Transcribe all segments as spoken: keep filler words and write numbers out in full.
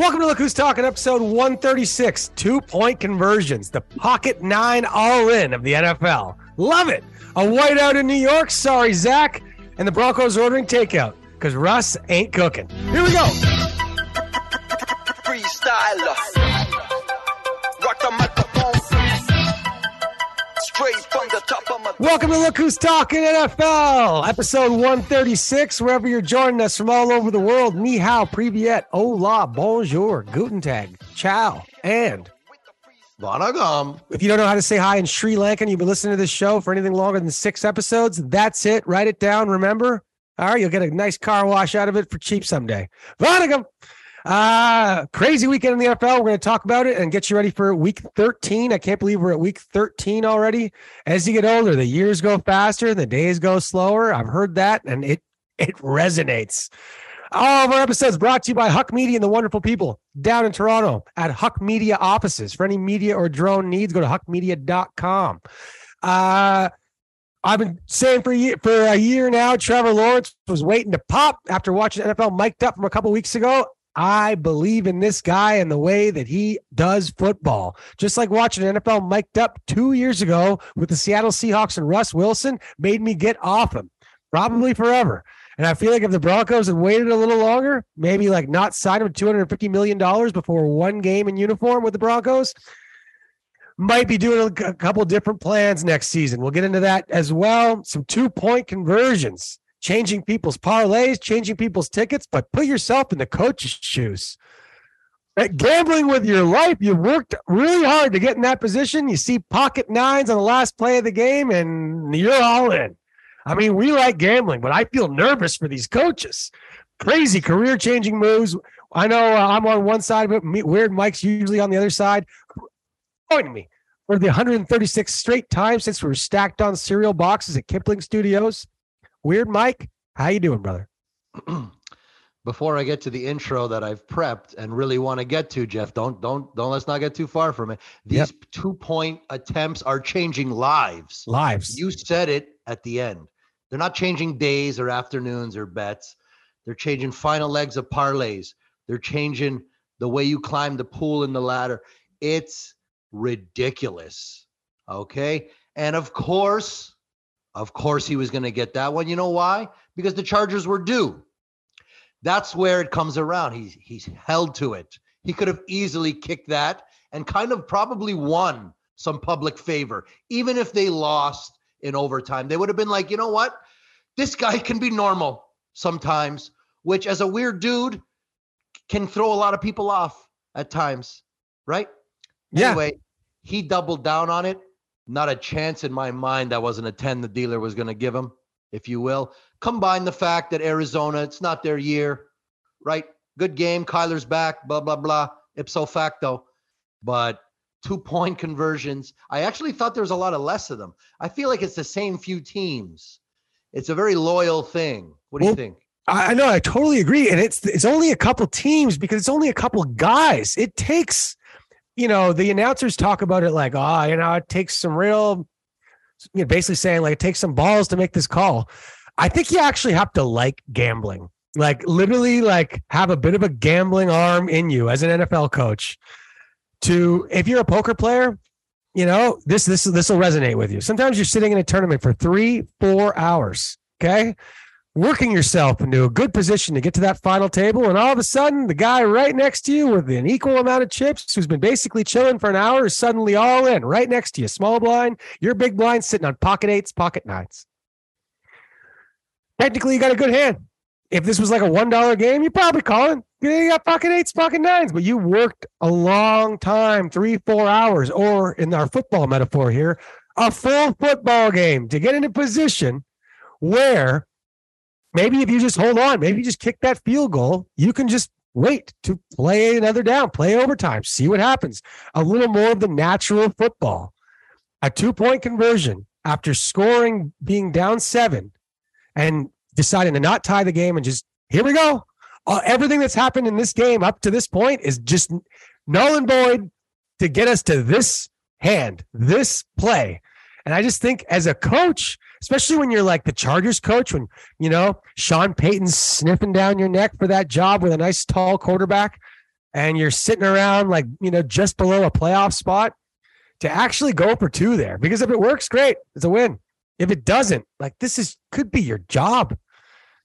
Welcome to Look Who's Talking, episode one thirty-six, two-point conversions, the pocket nine all-in of the N F L. Love it. A whiteout in New York. Sorry, Zach. And the Broncos ordering takeout because Russ ain't cooking. Here we go. Freestyler. Rock the microphone. Straight from the top of my... Welcome to Look Who's Talking N F L, episode one thirty-six, wherever you're joining us from all over the world. Ni hao, privyet, hola, bonjour, guten tag, ciao, and... If you don't know how to say hi in Sri Lankan, you've been listening to this show for anything longer than six episodes, that's it. Write it down. Remember? All right. You'll get a nice car wash out of it for cheap someday. Vanagam. Uh, crazy weekend in the N F L. We're going to talk about it and get you ready for week thirteen. I can't believe we're at week thirteen already. As you get older, the years go faster. The days go slower. I've heard that, and it, it resonates. All of our episodes brought to you by Huck Media and the wonderful people down in Toronto at Huck Media offices. For any media or drone needs, go to huck media dot com. Uh, I've been saying for a, year, for a year now, Trevor Lawrence was waiting to pop after watching N F L mic'd up from a couple weeks ago. I believe in this guy and the way that he does football. Just like watching N F L mic'd up two years ago with the Seattle Seahawks and Russ Wilson made me get off him, probably forever. And I feel like if the Broncos had waited a little longer, maybe like not signed him two hundred fifty million dollars before one game in uniform with the Broncos, might be doing a couple different plans next season. We'll get into that as well. Some two-point conversions, changing people's parlays, changing people's tickets, but put yourself in the coach's shoes. At gambling with your life, you worked really hard to get in that position. You see pocket nines on the last play of the game, and you're all in. I mean, we like gambling, but I feel nervous for these coaches. Crazy career-changing moves. I know uh, I'm on one side of it. Me, Weird Mike's usually on the other side. Join me for the one hundred thirty-sixth straight time since we were stacked on cereal boxes at Kipling Studios. Weird Mike, how you doing, brother? Before I get to the intro that I've prepped and really want to get to, Jeff, don't, don't, don't, let's not get too far from it. These yep. two-point attempts are changing lives. Lives. You said it. At the end, they're not changing days or afternoons or bets. They're changing final legs of parlays. They're changing the way you climb the pool and the ladder. It's ridiculous. Okay. And of course, of course he was going to get that one. You know why? Because the Chargers were due. That's where it comes around. He's, he's held to it. He could have easily kicked that and kind of probably won some public favor, even if they lost in overtime. They would have been like, you know what? This guy can be normal sometimes, which as a weird dude can throw a lot of people off at times, right? Yeah. Anyway, he doubled down on it. Not a chance in my mind that wasn't a ten the dealer was going to give him, if you will. Combine the fact that Arizona, it's not their year, right? Good game. Kyler's back, blah, blah, blah, ipso facto. But two-point conversions. I actually thought there was a lot of less of them. I feel like it's the same few teams. It's a very loyal thing. What do well, you think? I know. I totally agree. And it's it's only a couple teams because it's only a couple guys. It takes, you know, the announcers talk about it like, ah, oh, you know, it takes some real, you know, basically saying like it takes some balls to make this call. I think you actually have to like gambling, like literally like have a bit of a gambling arm in you as an N F L coach. To if you're a poker player, you know, this this this will resonate with you. Sometimes you're sitting in a tournament for three, four hours, okay? Working yourself into a good position to get to that final table, and all of a sudden, the guy right next to you with an equal amount of chips who's been basically chilling for an hour is suddenly all in right next to you. Small blind, your big blind sitting on pocket eights, pocket nines. Technically, you got a good hand. If this was like a one dollar game, you're probably calling. You got pocket eights, pocket nines, but you worked a long time, three, four hours, or in our football metaphor here, a full football game to get in a position where maybe if you just hold on, maybe you just kick that field goal, you can just wait to play another down, play overtime, see what happens. A little more of the natural football. A two-point conversion after scoring, being down seven, and deciding to not tie the game and just, here we go. Uh, everything that's happened in this game up to this point is just null and void to get us to this hand, this play. And I just think as a coach, especially when you're like the Chargers coach, when, you know, Sean Payton's sniffing down your neck for that job with a nice tall quarterback, and you're sitting around like, you know, just below a playoff spot, to actually go for two there. Because if it works, great, it's a win. If it doesn't, like, this is could be your job.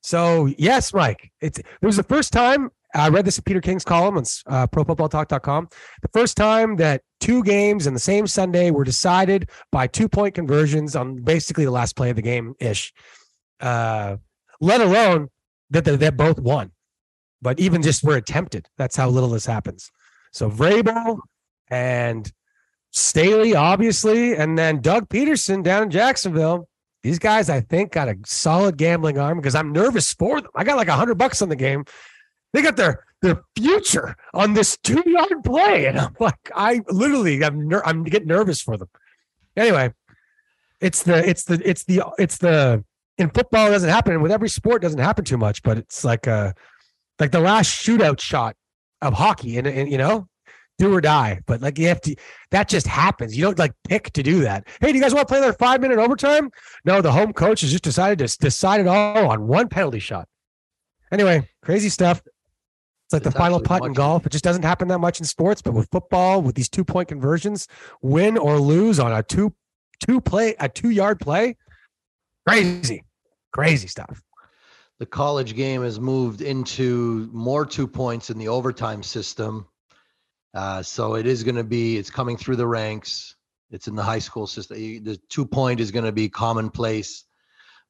So yes, Mike, it's, it was the first time I read this in Peter King's column on uh, pro football talk dot com. The first time that two games in the same Sunday were decided by two point conversions on basically the last play of the game ish. Uh, let alone that they, they both won, but even just were attempted. That's how little this happens. So Vrabel and Staley, obviously, and then Doug Peterson down in Jacksonville. These guys, I think, got a solid gambling arm, because I'm nervous for them. I got like a hundred bucks on the game. They got their their future on this two yard play, and I'm like, I literally, I'm ner- I'm getting nervous for them. Anyway, it's the it's the it's the it's the in football it doesn't happen, and with every sport it doesn't happen too much, but it's like a like the last shootout shot of hockey, and, and you know. Do or die, but like you have to, that just happens. You don't like pick to do that. Hey, do you guys want to play their five minute overtime? No, the home coach has just decided to decide it all on one penalty shot. Anyway, crazy stuff. It's like it's the final putt in golf. It just doesn't happen that much in sports, but with football, with these two point conversions, win or lose on a two, two play, a two yard play. Crazy, crazy stuff. The college game has moved into more two points in the overtime system. Uh, so it is going to be, it's coming through the ranks. It's in the high school system. The two point is going to be commonplace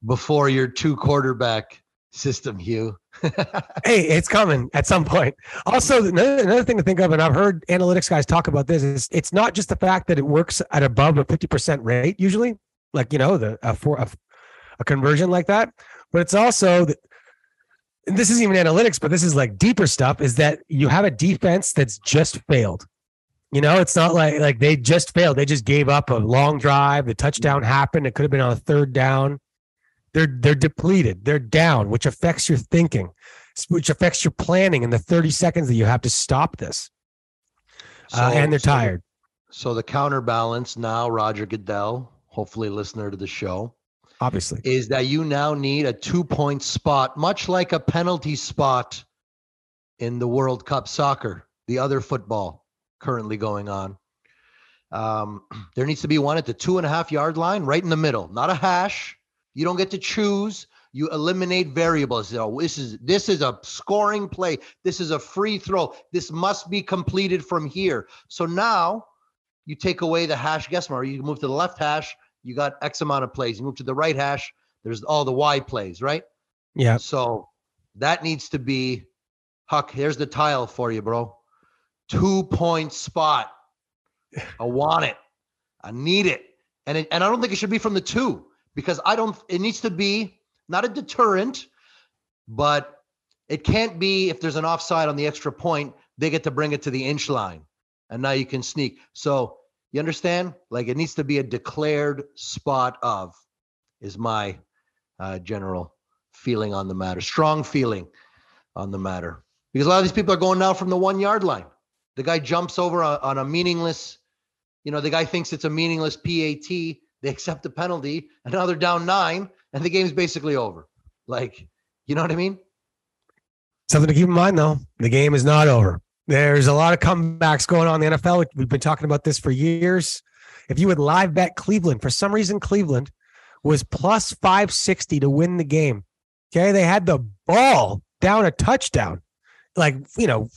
before your two quarterback system, Hugh. Hey, it's coming at some point. Also, another, another thing to think of, and I've heard analytics guys talk about this, is it's not just the fact that it works at above a fifty percent rate, usually, like, you know, the a, four, a, a conversion like that, but it's also the, and this isn't even analytics, but this is like deeper stuff, is that you have a defense that's just failed. You know, it's not like, like they just failed. They just gave up a long drive. The touchdown happened. It could have been on a third down. They're, they're depleted. They're down, which affects your thinking, which affects your planning in the thirty seconds that you have to stop this. So, uh, and they're so, tired. So the counterbalance now, Roger Goodell, hopefully listener to the show, obviously, is that you now need a two-point spot, much like a penalty spot in the World Cup soccer, the other football currently going on. Um, there needs to be one at the two-and-a-half-yard line, right in the middle, not a hash. You don't get to choose. You eliminate variables. You know, this is this is a scoring play. This is a free throw. This must be completed from here. So now you take away the hash guess mark. You move to the left hash. You got X amount of plays. You move to the right hash. There's all the Y plays, right? Yeah. So that needs to be, Huck, here's the tile for you, bro. Two-point spot. I want it. I need it. And it, and I don't think it should be from the two, because I don't, it needs to be not a deterrent, but it can't be if there's an offside on the extra point, they get to bring it to the inch line. And now you can sneak. So you understand? Like, it needs to be a declared spot of, is my uh, general feeling on the matter. Strong feeling on the matter. Because a lot of these people are going now from the one-yard line. The guy jumps over a, on a meaningless, you know, the guy thinks it's a meaningless P A T. They accept the penalty, and now they're down nine, and the game's basically over. Like, you know what I mean? Something to keep in mind, though. The game is not over. There's a lot of comebacks going on in the N F L. We've been talking about this for years. If you would live bet Cleveland, for some reason, Cleveland was plus five sixty to win the game. Okay. They had the ball down a touchdown, like, you know,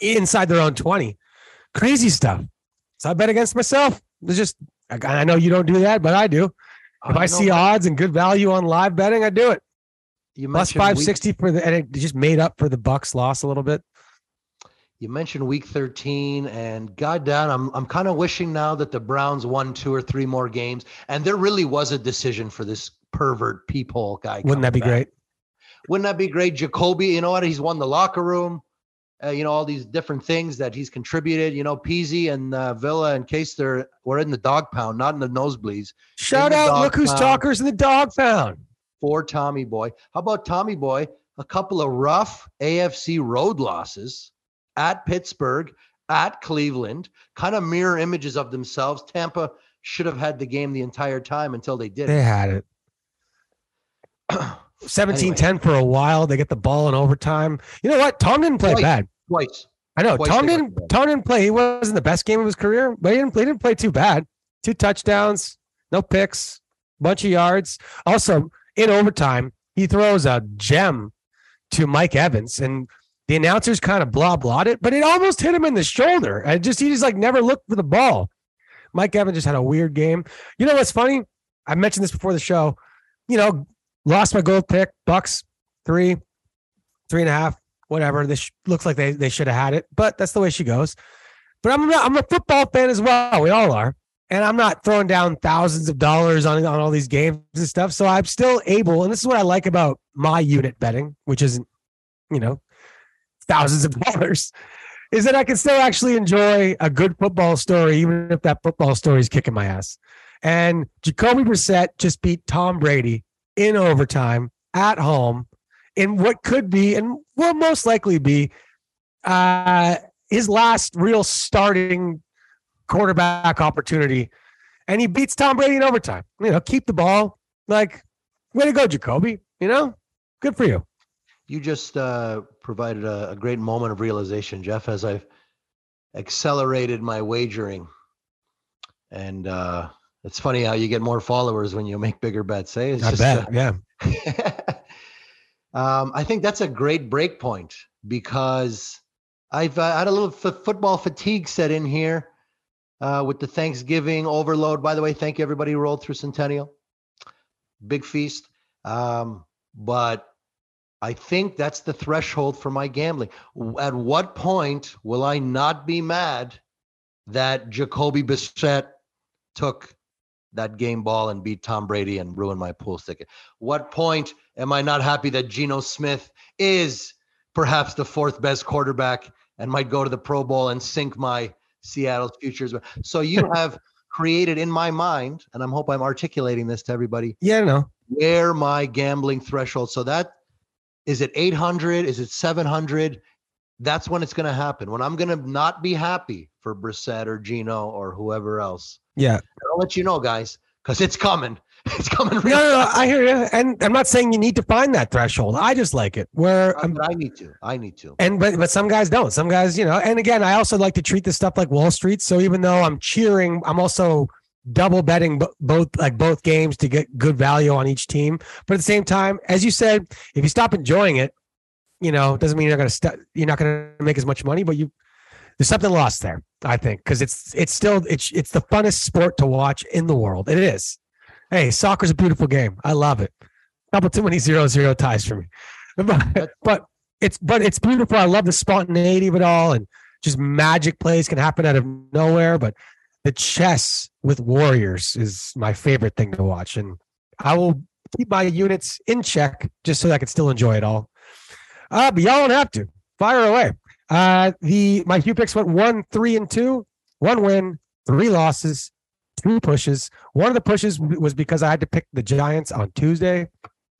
inside their own twenty. Crazy stuff. So I bet against myself. It's just, I know you don't do that, but I do. If I, I see odds and good value on live betting, I do it. You plus five sixty week- for the, and it just made up for the Bucs loss a little bit. You mentioned week thirteen, and goddamn, I'm I'm kind of wishing now that the Browns won two or three more games, and there really was a decision for this pervert peephole guy. Wouldn't that be back. great? Wouldn't that be great? Jacoby, you know what? He's won the locker room, uh, you know, all these different things that he's contributed. You know, Peasy and uh, Villa, in case they're we're in the dog pound, not in the nosebleeds. Shout out, Look Who's Talkers in the dog pound for Tommy Boy. How about Tommy Boy? A couple of rough A F C road losses. At Pittsburgh, at Cleveland, kind of mirror images of themselves. Tampa should have had the game the entire time until they did. They had it. seventeen ten anyway. For a while. They get the ball in overtime. You know what? Tom didn't play Twice. bad. Twice. I know Tom didn't. Tom didn't play. He wasn't the best game of his career, but he didn't, he didn't play too bad. Two touchdowns, no picks, bunch of yards. Also, in overtime, he throws a gem to Mike Evans, and the announcers kind of blah blahed it, but it almost hit him in the shoulder. I just he just like never looked for the ball. Mike Evans just had a weird game. You know what's funny? I mentioned this before the show. You know, lost my gold pick. Bucks three, three and a half. Whatever. This sh- looks like they, they should have had it, but that's the way she goes. But I'm not, I'm a football fan as well. We all are. And I'm not throwing down thousands of dollars on, on all these games and stuff. So I'm still able, and this is what I like about my unit betting, which isn't, you know, thousands of dollars, is that I can still actually enjoy a good football story, even if that football story is kicking my ass. And Jacoby Brissett just beat Tom Brady in overtime at home. In what could be, and will most likely be, uh, his last real starting quarterback opportunity. And he beats Tom Brady in overtime. You know, keep the ball. Like, way to go, Jacoby. You know, good for you. You just uh, provided a, a great moment of realization, Jeff, as I've accelerated my wagering. And uh, it's funny how you get more followers when you make bigger bets, eh? It's I just, bet, uh, yeah. Um, I think that's a great break point because I've uh, had a little f- football fatigue set in here uh, with the Thanksgiving overload. By the way, thank you, everybody who rolled through Centennial. Big feast. Um, but I think that's the threshold for my gambling. At what point will I not be mad that Jacoby Brissett took that game ball and beat Tom Brady and ruin my pool ticket? What point am I not happy that Geno Smith is perhaps the fourth best quarterback and might go to the Pro Bowl and sink my Seattle's futures? So you have created in my mind, and I hope I'm articulating this to everybody. Yeah, no. Where my gambling threshold. So that is it eight hundred? Is it seven hundred? That's when it's going to happen. When I'm going to not be happy for Brissett or Geno or whoever else. Yeah. I'll let you know, guys, because it's coming. It's coming. Real no, no, no, I hear you. And I'm not saying you need to find that threshold. I just like it where I'm, I need to, I need to. And, but, but some guys don't, some guys, you know, and again, I also like to treat this stuff like Wall Street. So even though I'm cheering, I'm also double betting b- both like both games to get good value on each team. But at the same time, as you said, if you stop enjoying it, you know, it doesn't mean you're not going to, st- you're not going to make as much money, but you, there's something lost there, I think, because it's it's still it's it's the funnest sport to watch in the world. It is. Hey, soccer's a beautiful game. I love it. Couple too many zero zero ties for me, but, but it's but it's beautiful. I love the spontaneity of it all, and just magic plays can happen out of nowhere. But the chess with Warriors is my favorite thing to watch, and I will keep my units in check just so that I can still enjoy it all. Uh, but y'all don't have to. Fire away. Uh, the my Q picks went one, three, and two. One win, three losses, two pushes. One of the pushes was because I had to pick the Giants on Tuesday.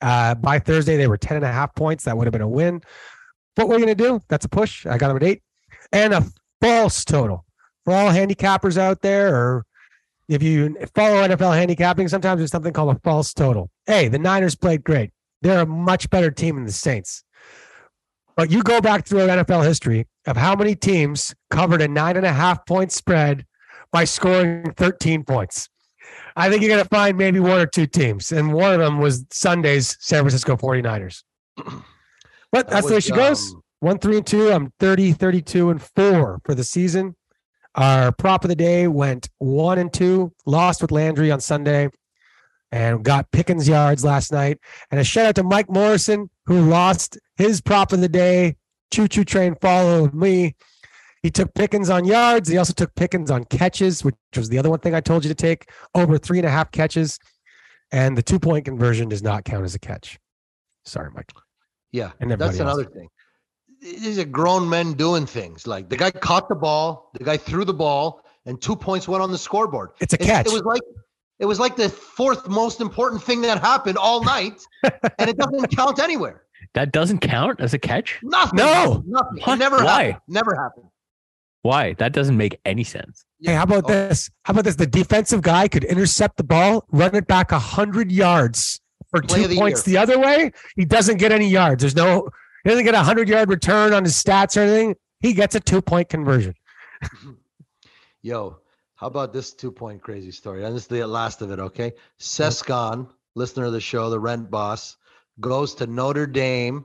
Uh, by Thursday, they were ten and a half points. That would have been a win. What we're gonna do? That's a push. I got them at eight, and a false total for all handicappers out there. Or if you follow N F L handicapping, sometimes there's something called a false total. Hey, the Niners played great. They're a much better team than the Saints. But you go back through N F L history of how many teams covered a nine and a half point spread by scoring thirteen points. I think you're going to find maybe one or two teams. And one of them was Sunday's San Francisco forty-niners. But that's the way she goes. One, three, and two. I'm thirty, thirty-two, and four for the season. Our prop of the day went one and two, lost with Landry on Sunday, and got Pickens yards last night. And a shout out to Mike Morrison, who lost his prop of the day. Choo-choo train followed me. He took Pickens on yards. He also took Pickens on catches, which was the other one thing I told you to take, over three and a half catches. And the two-point conversion does not count as a catch. Sorry, Mike. Yeah, and that's another else. thing. These are grown men doing things. Like, the guy caught the ball, the guy threw the ball, and two points went on the scoreboard. It's a it, catch. It was like... It was like the fourth most important thing that happened all night, and it doesn't count anywhere. That doesn't count as a catch? Nothing. No. Nothing. It never Why? happened. Never happened. Why? That doesn't make any sense. Hey, how about oh. this? How about this? The defensive guy could intercept the ball, run it back one hundred yards for Play two points year. the other way. He doesn't get any yards. There's no. He doesn't get a one hundred-yard return on his stats or anything. He gets a two-point conversion. Yo, how about this two-point crazy story? And this is the last of it, okay? Sescon, listener of the show, the rent boss, goes to Notre Dame,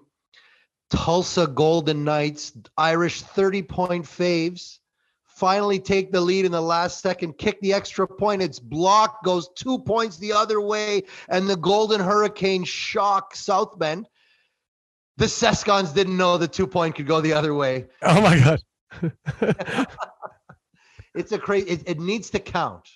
Tulsa Golden Knights, Irish thirty-point faves, finally take the lead in the last second, kick the extra point. It's blocked, goes two points the other way, and the Golden Hurricane shock South Bend. The Sescons didn't know the two-point could go the other way. Oh, my God. It's a crazy. It, it needs to count.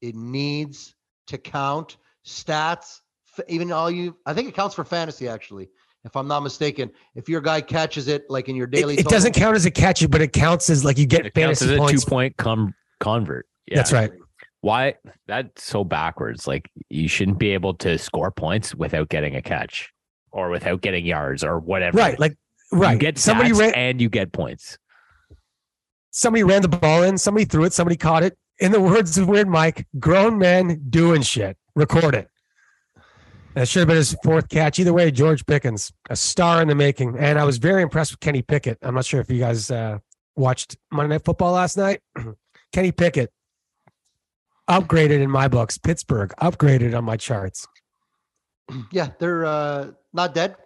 It needs to count. Stats, even all you – I think it counts for fantasy, actually, if I'm not mistaken. If your guy catches it, like in your daily – It, it doesn't count as a catch, but it counts as like you get it fantasy points. It counts as a two-point com- convert. Yeah. That's right. Why – that's so backwards. Like, you shouldn't be able to score points without getting a catch. Or without getting yards or whatever. Right. Like, right. You get somebody ran, and you get points. Somebody ran the ball in, somebody threw it, somebody caught it. In the words of Weird Mike, grown men doing shit. Record it. That should have been his fourth catch. Either way, George Pickens, a star in the making. And I was very impressed with Kenny Pickett. I'm not sure if you guys uh, watched Monday Night Football last night. Kenny Pickett, upgraded in my books. Pittsburgh, upgraded on my charts. Yeah, they're... Uh... Not dead,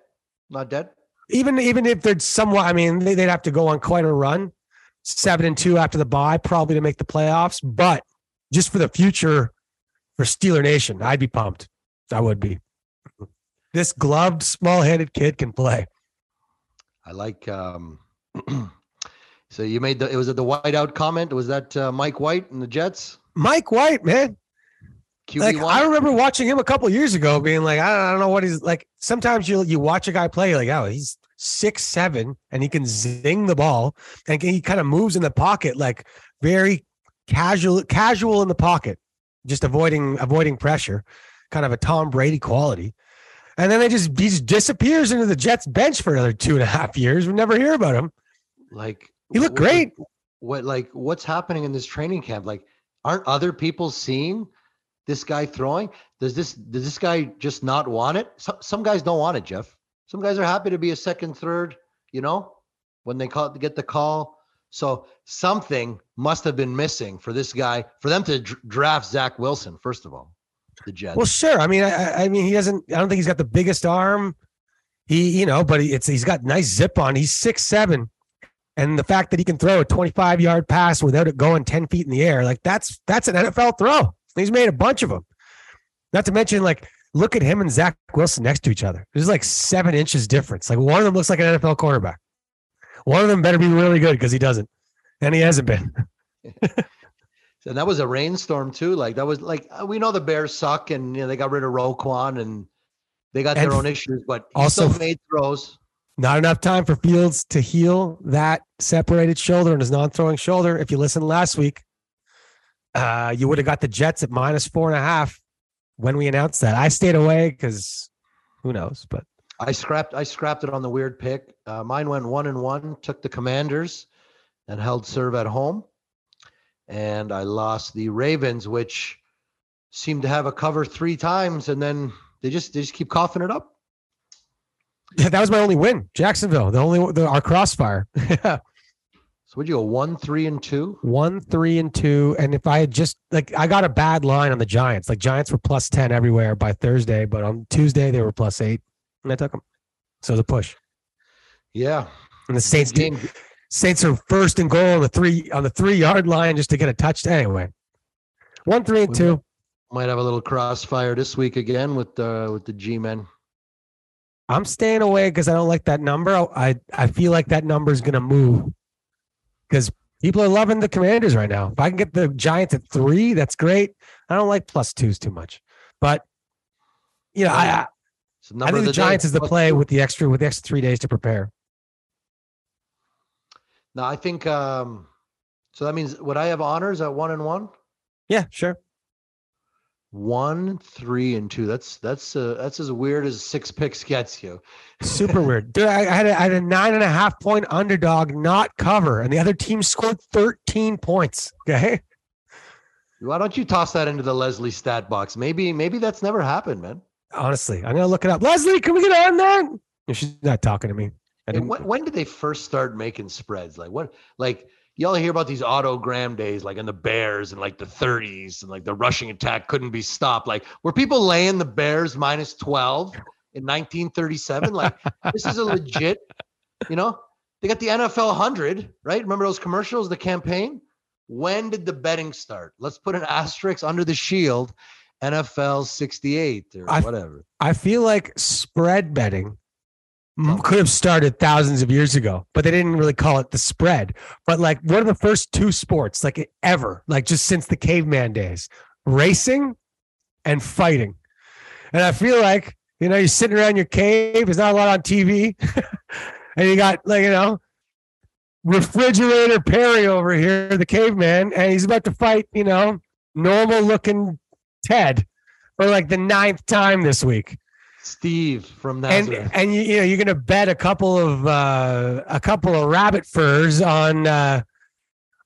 not dead. Even even if they're somewhat, I mean, they'd have to go on quite a run, seven and two after the bye, probably to make the playoffs. But just for the future, for Steeler Nation, I'd be pumped. I would be. This gloved, small-handed kid can play. I like. Um, so you made the. It was it the Whiteout comment? Was that uh, Mike White and the Jets? Mike White, man. Like, I remember watching him a couple of years ago being like, I don't, I don't know what he's like. Sometimes you you watch a guy play like, oh, he's six, seven, and he can zing the ball. And he kind of moves in the pocket, like very casual, casual in the pocket, just avoiding, avoiding pressure, kind of a Tom Brady quality. And then they just, he just disappears into the Jets bench for another two and a half years. We never hear about him. Like, he looked what, great. What, like what's happening in this training camp? Like, aren't other people seeing this guy throwing? Does this does this guy just not want it? Some, some guys don't want it, Jeff. Some guys are happy to be a second, third, you know, when they call get the call. So something must have been missing for this guy, for them to d- draft Zach Wilson, first of all, the Jets. Well, sure. I mean, I, I mean, he doesn't, I don't think he's got the biggest arm. He, you know, but it's he's got nice zip on. He's six seven. And the fact that he can throw a twenty-five-yard pass without it going ten feet in the air, like that's that's an N F L throw. He's made a bunch of them. Not to mention, like, look at him and Zach Wilson next to each other. There's like seven inches difference. Like, one of them looks like an N F L quarterback. One of them better be really good because he doesn't. And he hasn't been. So that was a rainstorm, too. Like, that was like, we know the Bears suck and, you know, they got rid of Roquan and they got and their own issues, but he also still made throws. Not enough time for Fields to heal that separated shoulder and his non-throwing shoulder. If you listened last week, Uh, you would have got the Jets at minus four and a half when we announced that. I stayed away because who knows, but I scrapped, I scrapped it on the weird pick. Uh, mine went one and one, took the Commanders and held serve at home. And I lost the Ravens, which seemed to have a cover three times. And then they just, they just keep coughing it up. Yeah, that was my only win. Jacksonville, the only, the, our crossfire. Yeah. So would you go one, three, and two? One, three, and two. And if I had just, like, I got a bad line on the Giants. Like, Giants were plus ten everywhere by Thursday, but on Tuesday they were plus eight, and I took them. So it was a push. Yeah. And the Saints game. Saints are first and goal on the three on the three yard line just to get a touch. Anyway, one, three, and we two. Might have a little crossfire this week again with the with the G-men. I'm staying away because I don't like that number. I I feel like that number is going to move. Because people are loving the Commanders right now. If I can get the Giants at three, that's great. I don't like plus twos too much, but you know, I I, I think the Giants is the play with the extra with the extra three days to prepare. No, I think um, so. That means would I have honors at one and one? Yeah, sure. One, three, and two. That's that's uh, that's as weird as six picks gets you. Super weird, dude. I, I had a, I had a nine and a half point underdog not cover, and the other team scored thirteen points. Okay, why don't you toss that into the Leslie stat box? Maybe maybe that's never happened, man. Honestly, I'm gonna look it up. Leslie, can we get on that? She's not talking to me. I and when, when did they first start making spreads? Like what? Like y'all hear about these autogram days, like in the Bears and like the thirties, and like the rushing attack couldn't be stopped. Like, were people laying the Bears minus twelve in nineteen thirty-seven? Like, this is a legit. You know, they got the N F L one hundred, right? Remember those commercials, the campaign? When did the betting start? Let's put an asterisk under the shield, N F L sixty-eight or I, whatever. I feel like spread betting could have started thousands of years ago, but they didn't really call it the spread. But like one of the first two sports, like ever, like just since the caveman days, racing and fighting. And I feel like, you know, you're sitting around your cave, there's not a lot on T V. And you got, like, you know, refrigerator Perry over here, the caveman, and he's about to fight, you know, normal looking Ted for like the ninth time this week. Steve from Nazareth. And, and you, you know, you're going to bet a couple of, uh, a couple of rabbit furs on, uh,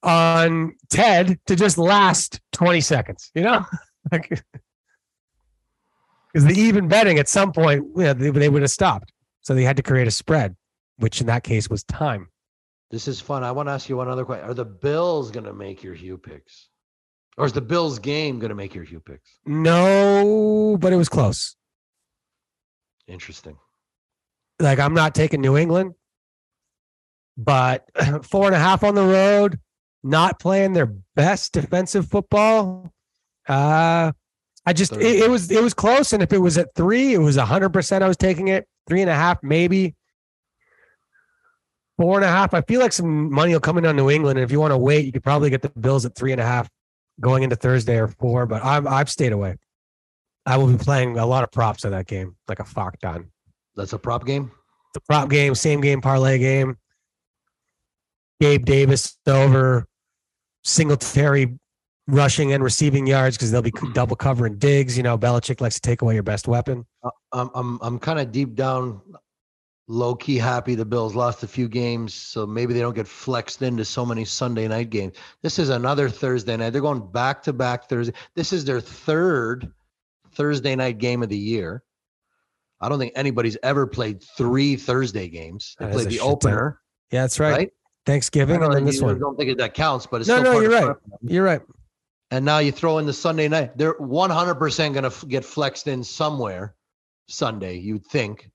on Ted to just last twenty seconds, you know, like, because the even betting at some point, you know, they, they would have stopped. So they had to create a spread, which in that case was time. This is fun. I want to ask you one other question. Are the Bills going to make your Hue picks? Or is the Bills game going to make your Hue picks? No, but it was close. Interesting. Like, I'm not taking New England, but four and a half on the road, not playing their best defensive football. Uh, I just, it, it was, it was close. And if it was at three, it was a hundred percent. I was taking it. Three and a half, maybe. Four and a half. I feel like some money will come in on New England. And if you want to wait, you could probably get the Bills at three and a half going into Thursday or four. But I've, I've stayed away. I will be playing a lot of props in that game, like a fuck ton. That's a prop game? The prop game, same game, parlay game. Gabe Davis over. Singletary rushing and receiving yards because they'll be double covering Diggs. You know, Belichick likes to take away your best weapon. Uh, I'm, I'm, I'm kind of deep down... low-key happy the Bills lost a few games, so maybe they don't get flexed into so many Sunday night games. This is another Thursday night. They're going back-to-back Thursday. This is their third Thursday night game of the year. I don't think anybody's ever played three Thursday games. They that played the opener. Time. Yeah, that's right. right? Thanksgiving and then this one. I don't think that counts, but it's no, still no, part you're of right. Prep. You're right. And now you throw in the Sunday night. They're one hundred percent going to get flexed in somewhere Sunday, you'd think.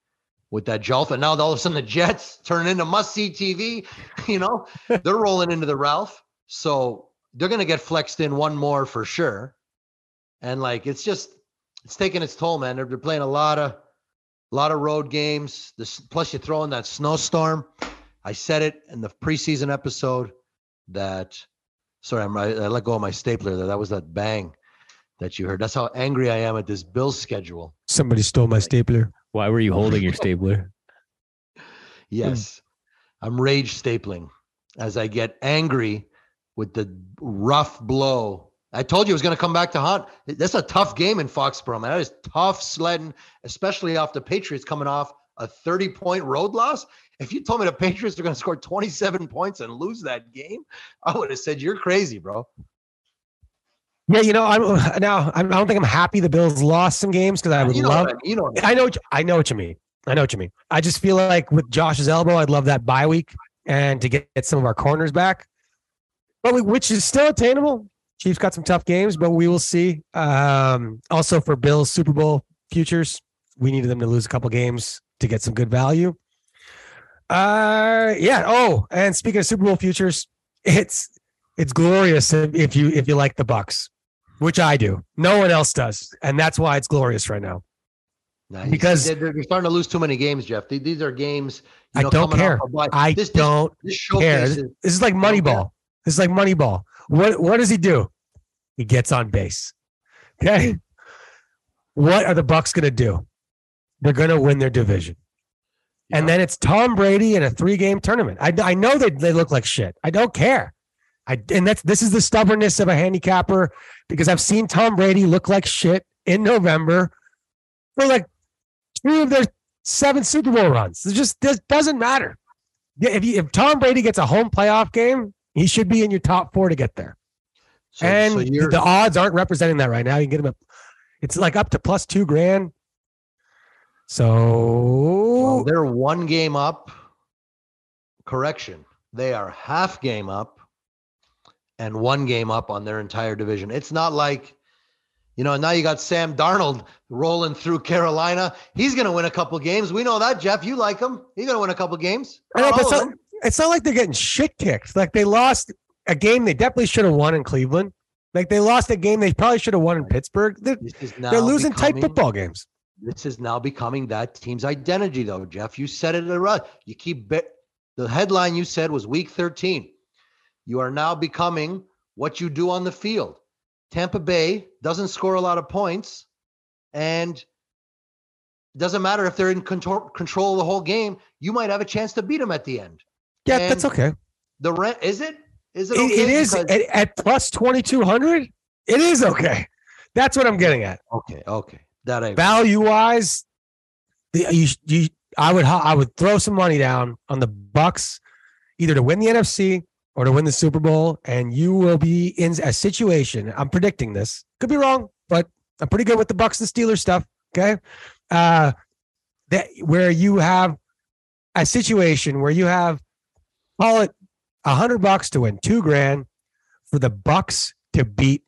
With that Jolf, and now all of a sudden the Jets turn into must-see T V. You know, they're rolling into the Ralph, so they're gonna get flexed in one more for sure. And like, it's just, it's taking its toll, man. They're, they're playing a lot of, a lot of road games. This, plus you throw in that snowstorm. I said it in the preseason episode that. Sorry, I'm, I, I let go of my stapler there. That was that bang that you heard. That's how angry I am at this Bills schedule. Somebody stole my stapler. Why were you holding your stapler? Yes. I'm rage stapling as I get angry with the rough blow. I told you it was going to come back to haunt. That's a tough game in Foxborough, man. That is tough sledding, especially off the Patriots coming off a thirty-point road loss. If you told me the Patriots are going to score twenty-seven points and lose that game, I would have said, you're crazy, bro. Yeah, you know, I'm now. I don't think I'm happy the Bills lost some games because I would you know love. I mean, you know, I, mean. I know. What, I know what you mean. I know what you mean. I just feel like with Josh's elbow, I'd love that bye week and to get, get some of our corners back, but we, which is still attainable. Chiefs got some tough games, but we will see. Um, also, for Bills Super Bowl futures, we needed them to lose a couple games to get some good value. Uh, yeah. Oh, and speaking of Super Bowl futures, it's it's glorious if you if you like the Bucks. Which I do. No one else does. And that's why it's glorious right now. Nice. Because they're, they're starting to lose too many games, Jeff. These are games. You know, I don't care. I this, don't this, this care. Is, this is like Moneyball. This is like Moneyball. What, what does he do? He gets on base. Okay. What are the Bucks going to do? They're going to win their division. Yeah. And then it's Tom Brady in a three-game tournament. I, I know they, they look like shit. I don't care. I, and that's this is the stubbornness of a handicapper because I've seen Tom Brady look like shit in November for like two of their seven Super Bowl runs. It just this doesn't matter. If, you, if Tom Brady gets a home playoff game, he should be in your top four to get there. So, and so the odds aren't representing that right now. You can get him up. It's like up to plus two grand. So well, they're one game up Correction. They are half game up and one game up on their entire division. It's not like, you know, now you got Sam Darnold rolling through Carolina. He's going to win a couple games. We know that, Jeff. You like him. He's going to win a couple games. I know, but it's, not, it's not like they're getting shit kicked. Like, they lost a game they definitely should have won in Cleveland. Like, they lost a game they probably should have won in Pittsburgh. They're, they're losing becoming, tight football games. This is now becoming that team's identity, though, Jeff. You said it in a rut. You keep be- the headline you said was week thirteen. You are now becoming what you do on the field. Tampa Bay doesn't score a lot of points, and it doesn't matter if they're in control, control of the whole game. You might have a chance to beat them at the end. Yeah, and that's okay. The rent is it? Is it okay? It, it is at, at plus twenty-two hundred. It is okay. That's what I'm getting at. Okay, okay. That I value wise, the, you, you, I would I would throw some money down on the Bucks, either to win the N F C or to win the Super Bowl, and you will be in a situation. I'm predicting this. Could be wrong, but I'm pretty good with the Bucks and Steelers stuff. Okay, uh, that where you have a situation where you have, call it a hundred bucks to win two grand for the Bucks to beat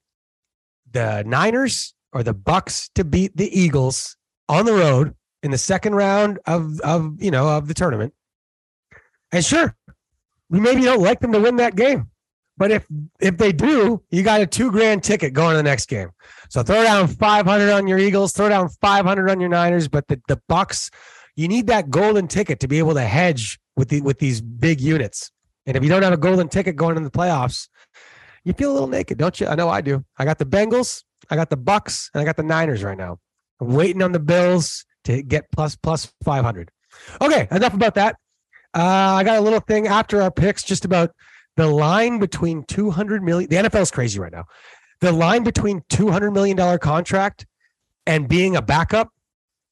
the Niners or the Bucks to beat the Eagles on the road in the second round of, of, you know, of the tournament. And sure, we maybe don't like them to win that game, but if, if they do, you got a two grand ticket going to the next game. So throw down five hundred on your Eagles, throw down five hundred on your Niners, but the, the Bucks, you need that golden ticket to be able to hedge with the, with these big units. And if you don't have a golden ticket going in the playoffs, you feel a little naked, don't you? I know I do. I got the Bengals, I got the Bucks, and I got the Niners right now. I'm waiting on the Bills to get plus plus five hundred. Okay, enough about that. Uh, I got a little thing after our picks just about the line between two hundred million. The N F L is crazy right now. The line between two hundred million dollars contract and being a backup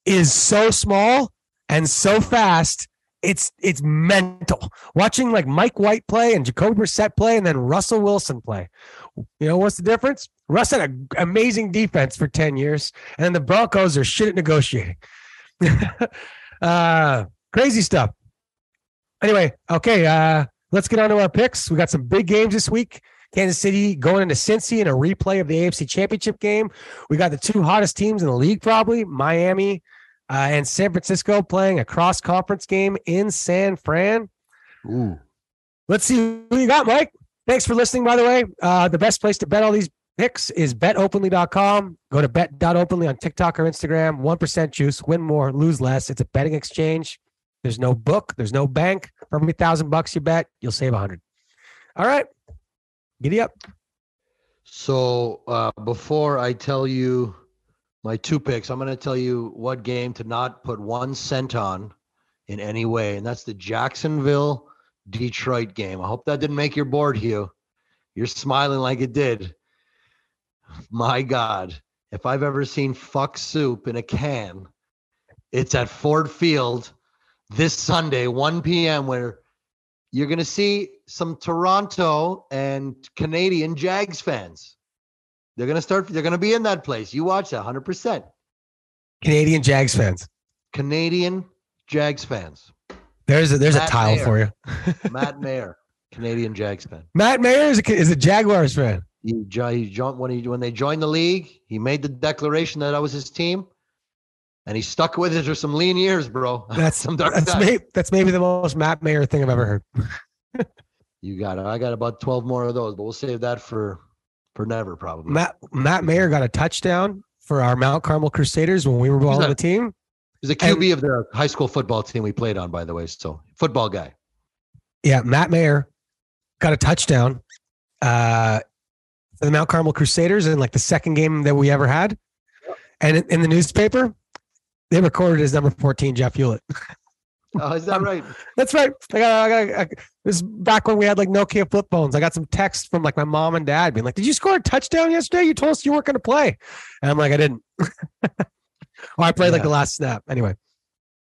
is so small and so fast. It's it's mental. Watching like Mike White play and Jacoby Brissett play and then Russell Wilson play. You know what's the difference? Russ had an amazing defense for ten years, and then the Broncos are shit at negotiating. uh, crazy stuff. Anyway, okay, uh, let's get on to our picks. We got some big games this week. Kansas City going into Cincy in a replay of the A F C Championship game. We got the two hottest teams in the league probably, Miami Uh, and San Francisco playing a cross-conference game in San Fran. Ooh. Let's see who you got, Mike. Thanks for listening, by the way. Uh, the best place to bet all these picks is bet openly dot com. Go to bet dot openly on TikTok or Instagram. one percent juice. Win more. Lose less. It's a betting exchange. There's no book. There's no bank. For every thousand bucks you bet, you'll save one hundred. All right. Giddy up. So uh, before I tell you my two picks, I'm going to tell you what game to not put one cent on in any way, and that's the Jacksonville-Detroit game. I hope that didn't make your board, Hugh. You're smiling like it did. My God, if I've ever seen fuck soup in a can, it's at Ford Field this Sunday, one p.m., where you're going to see some Toronto and Canadian Jags fans. They're going to start. They're going to be in that place. You watch that one hundred percent. Canadian Jags fans. Canadian Jags fans. There's a, there's Matt a tile Mayer. for you. Matt Mayer, Canadian Jags fan. Matt Mayer is a, is a Jaguars fan. He, he joined, when, he, when they joined the league, he made the declaration that I was his team, and he stuck with it for some lean years, bro. That's, some dark that's, maybe, that's maybe the most Matt Mayer thing I've ever heard. You got it. I got about twelve more of those, but we'll save that for... For never, probably. Matt Matt Mayer got a touchdown for our Mount Carmel Crusaders when we were all on the team. He's a Q B and, of the high school football team we played on, by the way. So, football guy. Yeah, Matt Mayer got a touchdown uh, for the Mount Carmel Crusaders in like the second game that we ever had. Yep. And in, in the newspaper, they recorded as number fourteen, Jeff Hewlett. Oh, is that right? That's right. I got, I got, I, this is back when we had like Nokia flip phones. I got some text from like my mom and dad being like, "Did you score a touchdown yesterday? You told us you weren't going to play." And I'm like, "I didn't." Or I played yeah. like the last snap. Anyway,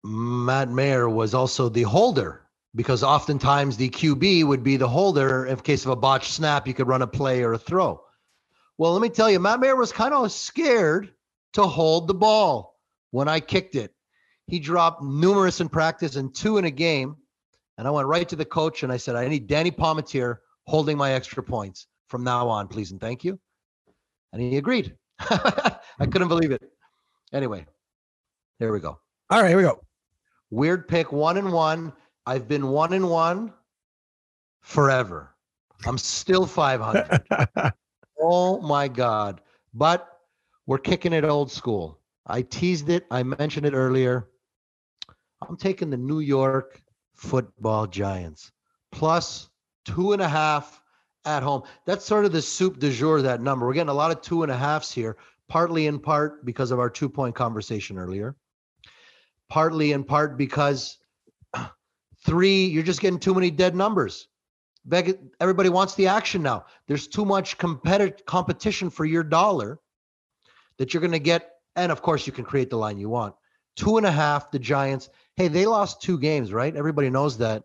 Matt Mayer was also the holder because oftentimes the Q B would be the holder in case of a botched snap. You could run a play or a throw. Well, let me tell you, Matt Mayer was kind of scared to hold the ball when I kicked it. He dropped numerous in practice and two in a game. And I went right to the coach and I said, I need Danny Palmetier holding my extra points from now on, please and thank you. And he agreed. I couldn't believe it. Anyway, there we go. All right, here we go. Weird pick, one and one. I've been one and one forever. I'm still five hundred. Oh, my God. But we're kicking it old school. I teased it. I mentioned it earlier. I'm taking the New York football Giants. Plus two and a half at home. That's sort of the soup du jour, that number. We're getting a lot of two and a halves here, partly in part because of our two-point conversation earlier. Partly in part because three, you're just getting too many dead numbers. Everybody wants the action now. There's too much competitive competition for your dollar that you're going to get. And of course, you can create the line you want. Two and a half, the Giants. Hey, they lost two games, right? Everybody knows that.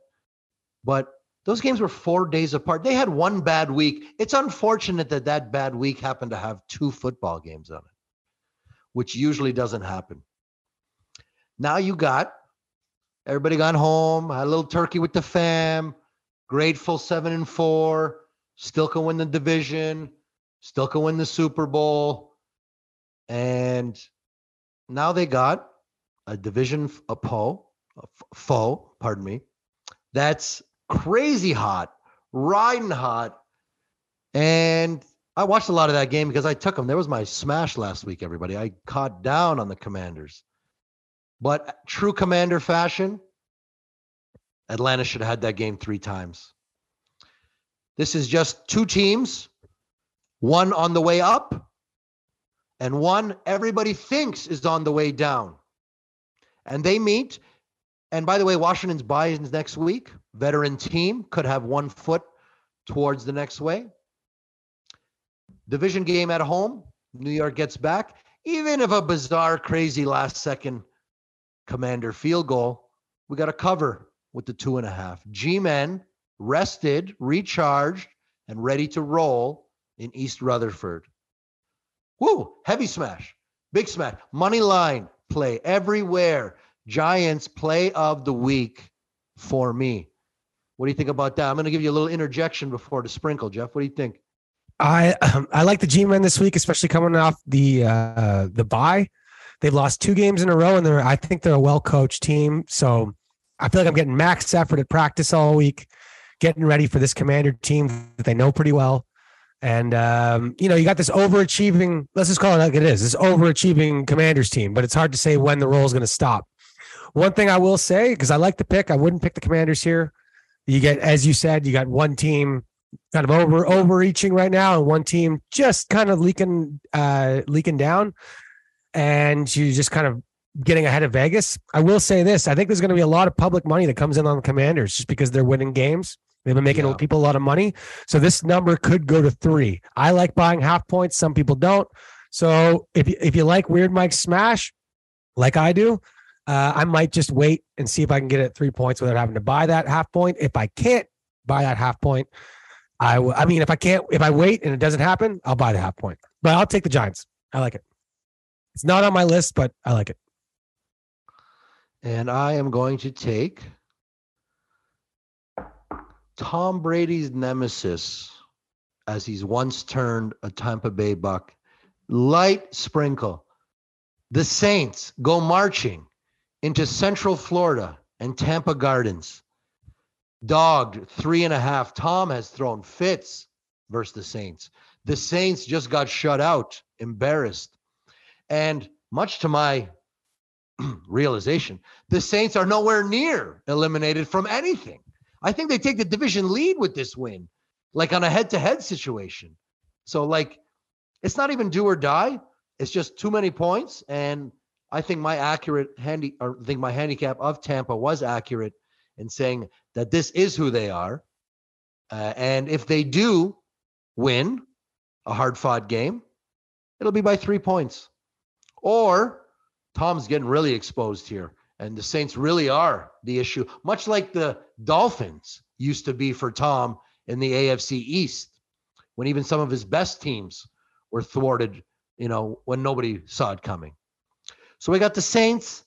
But those games were four days apart. They had one bad week. It's unfortunate that that bad week happened to have two football games on it, which usually doesn't happen. Now you got everybody gone home, had a little turkey with the fam, grateful seven and four, still can win the division, still can win the Super Bowl. And now they got a division a po, a foe, pardon me, that's crazy hot, riding hot. And I watched a lot of that game because I took them. There was my smash last week, everybody. I caught down on the Commanders. But true Commander fashion, Atlanta should have had that game three times. This is just two teams, one on the way up, and one everybody thinks is on the way down. And they meet. And by the way, Washington's Bisons next week. Veteran team could have one foot towards the next way. Division game at home. New York gets back. Even if a bizarre, crazy last second Commander field goal, we got to cover with the two and a half. G-men rested, recharged, and ready to roll in East Rutherford. Woo! Heavy smash. Big smash. Money line play everywhere. Giants play of the week for me. What do you think about that? I'm going to give you a little interjection before the sprinkle, Jeff. What do you think? I um, I like the G-men this week, especially coming off the uh, the bye. They've lost two games in a row, and they're, I think they're a well-coached team. So I feel like I'm getting max effort at practice all week, getting ready for this Commander team that they know pretty well. And, um, you know, you got this overachieving, let's just call it like it is, this overachieving Commanders team, but it's hard to say when the roll is going to stop. One thing I will say, because I like the pick, I wouldn't pick the Commanders here. You get, as you said, you got one team kind of over overreaching right now and one team just kind of leaking, uh, leaking down. And you're just kind of getting ahead of Vegas. I will say this. I think there's going to be a lot of public money that comes in on the Commanders just because they're winning games. They've been making yeah. people a lot of money. So this number could go to three. I like buying half points. Some people don't. So if you, if you like Weird Mike smash, like I do, uh, I might just wait and see if I can get it at three points without having to buy that half point. If I can't buy that half point, I will. I mean, if I can't, if I wait and it doesn't happen, I'll buy the half point. But I'll take the Giants. I like it. It's not on my list, but I like it. And I am going to take Tom Brady's nemesis, as he's once turned a Tampa Bay Buck. Light sprinkle. The Saints go marching into Central Florida and Tampa Gardens. Dogged three and a half. Tom has thrown fits versus the Saints. The Saints just got shut out, embarrassed. And much to my realization, the Saints are nowhere near eliminated from anything. I think they take the division lead with this win, like on a head-to-head situation. So, like, it's not even do or die. It's just too many points. And I think my accurate handy, or I think my handicap of Tampa was accurate in saying that this is who they are. Uh, and if they do win a hard-fought game, it'll be by three points. Or Tom's getting really exposed here, and the Saints really are the issue, much like the Dolphins used to be for Tom in the A F C East, when even some of his best teams were thwarted, you know, when nobody saw it coming. So we got the Saints.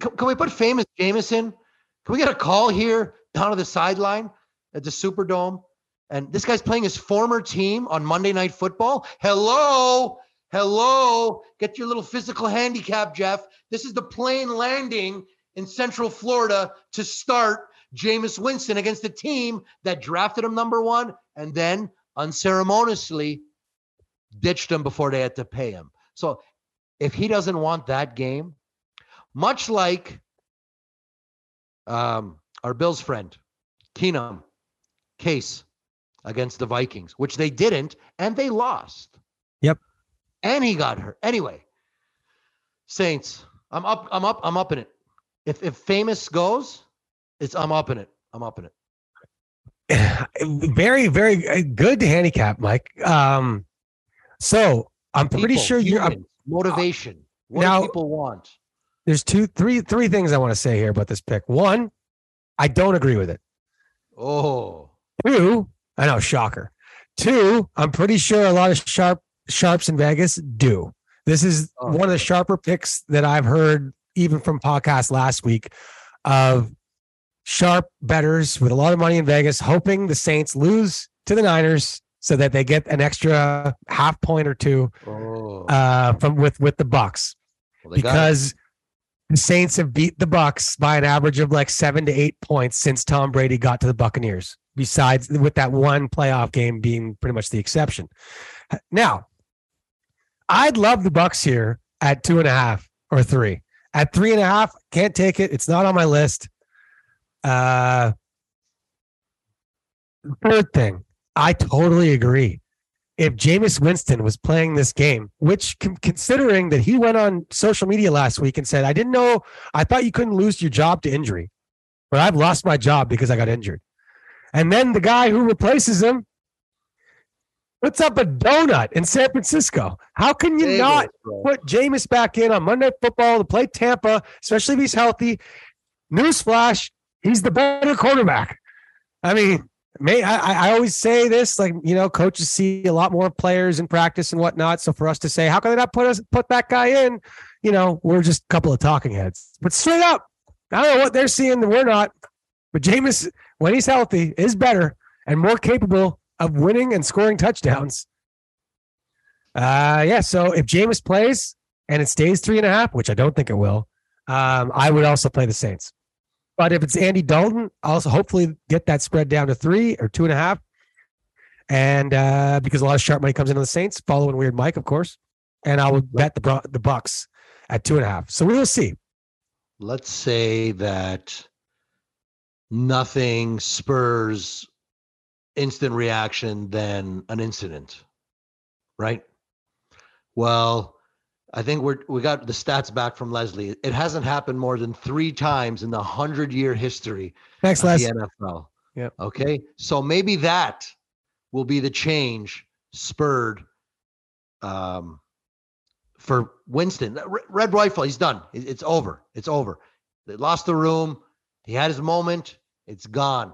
Can, can we put famous Jameson? Can we get a call here? down to the sideline at the Superdome. And this guy's playing his former team on Monday Night Football. Hello. Hello. Get your little physical handicap, Jeff. This is the plane landing in Central Florida to start Jameis Winston against the team that drafted him number one and then unceremoniously ditched him before they had to pay him. So if he doesn't want that game, much like um, our Bills friend, Keenum, case against the Vikings, which they didn't, and they lost. Yep. And he got hurt. Anyway, Saints, I'm up, I'm up, I'm up in it. If if Famous goes, it's I'm up in it. I'm up in it. Very, very good handicap, Mike. Um, so I'm pretty people, sure you're humans, I'm, motivation. What now, do people want? There's two, three, three things I want to say here about this pick. One, I don't agree with it. Oh. Two, I know, shocker. Two, I'm pretty sure a lot of sharp sharps in Vegas do. This is oh. one of the sharper picks that I've heard, even from podcasts last week, of sharp bettors with a lot of money in Vegas, hoping the Saints lose to the Niners so that they get an extra half point or two oh. uh, from with, with the Bucks, well, because the Saints have beat the Bucks by an average of like seven to eight points since Tom Brady got to the Buccaneers, besides with that one playoff game being pretty much the exception. Now, I'd love the Bucks here at two and a half or three. At three and a half, can't take it. It's not on my list. Uh, third thing, I totally agree. If Jameis Winston was playing this game, which considering that he went on social media last week and said, I didn't know, I thought you couldn't lose your job to injury, but I've lost my job because I got injured. And then the guy who replaces him puts up a donut in San Francisco. How can you Davis, not bro. put Jameis back in on Monday Night Football to play Tampa, especially if he's healthy? Newsflash, he's the better quarterback. I mean, may, I, I always say this, like, you know, coaches see a lot more players in practice and whatnot. So for us to say, how can they not put us put that guy in? You know, we're just a couple of talking heads. But straight up, I don't know what they're seeing that we're not. But Jameis, when he's healthy, is better and more capable of winning and scoring touchdowns. Uh, yeah, so if Jameis plays and it stays three and a half, which I don't think it will, um, I would also play the Saints. But if it's Andy Dalton, I'll also hopefully get that spread down to three or two and a half. And uh, because a lot of sharp money comes into the Saints, following Weird Mike, of course. And I will bet the the Bucks at two and a half. So we will see. Let's say that nothing spurs instant reaction than an incident, right? Well, I think we're we got the stats back from Leslie. It hasn't happened more than three times in the hundred-year history Thanks, of Les. the N F L. Yeah. Okay, so maybe that will be the change spurred um, for Winston. Red Rifle, he's done. It's over. It's over. They lost the room. He had his moment. It's gone.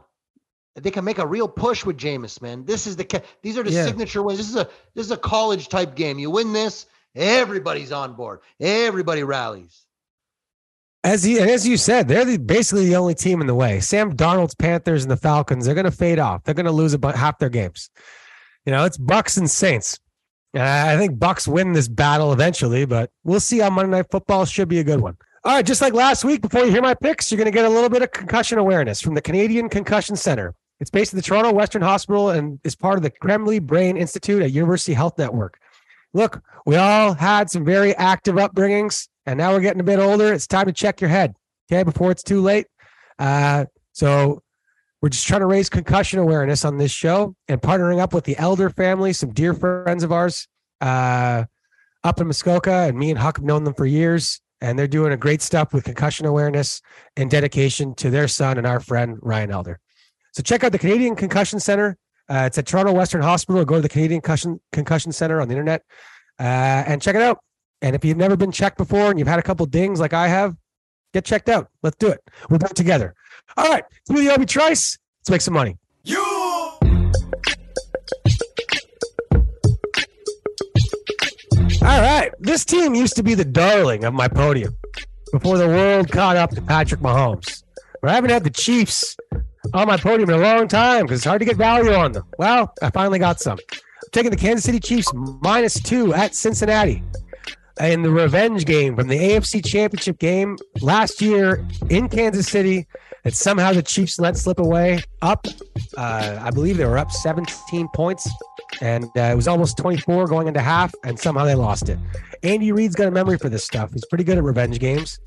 They can make a real push with Jameis, man. This is the these are the yeah. signature wins. This is a this is a college type game. You win this, everybody's on board. Everybody rallies. As he and as you said, they're the, basically the only team in the way. Sam Darnold's Panthers and the Falcons, they're going to fade off. They're going to lose about half their games. You know, it's Bucks and Saints. Uh, I think Bucks win this battle eventually, but we'll see. On Monday Night Football, should be a good one. All right, just like last week, before you hear my picks, you're going to get a little bit of concussion awareness from the Canadian Concussion Center. It's based at the Toronto Western Hospital and is part of the Kremlin Brain Institute at University Health Network. Look, we all had some very active upbringings, and now we're getting a bit older. It's time to check your head, okay, before it's too late. Uh, so we're just trying to raise concussion awareness on this show and partnering up with the Elder family, some dear friends of ours uh, up in Muskoka, and me and Huck have known them for years. And they're doing a great stuff with concussion awareness and dedication to their son and our friend, Ryan Elder. So check out the Canadian Concussion Center. Uh, it's at Toronto Western Hospital. Go to the Canadian Concussion, Concussion Center on the internet uh, and check it out. And if you've never been checked before and you've had a couple dings like I have, get checked out. Let's do it. We'll do it together. All right. Through the Obi Trice, let's make some money. You. All right. This team used to be the darling of my podium before the world caught up to Patrick Mahomes. But I haven't had the Chiefs on my podium in a long time because it's hard to get value on them. Well, I finally got some. I'm taking the Kansas City Chiefs minus two at Cincinnati in the revenge game from the A F C Championship game last year in Kansas City that somehow the Chiefs let slip away up. Uh, I believe they were up seventeen points, and uh, it was almost twenty-four going into half, and somehow they lost it. Andy Reid's got a memory for this stuff. He's pretty good at revenge games.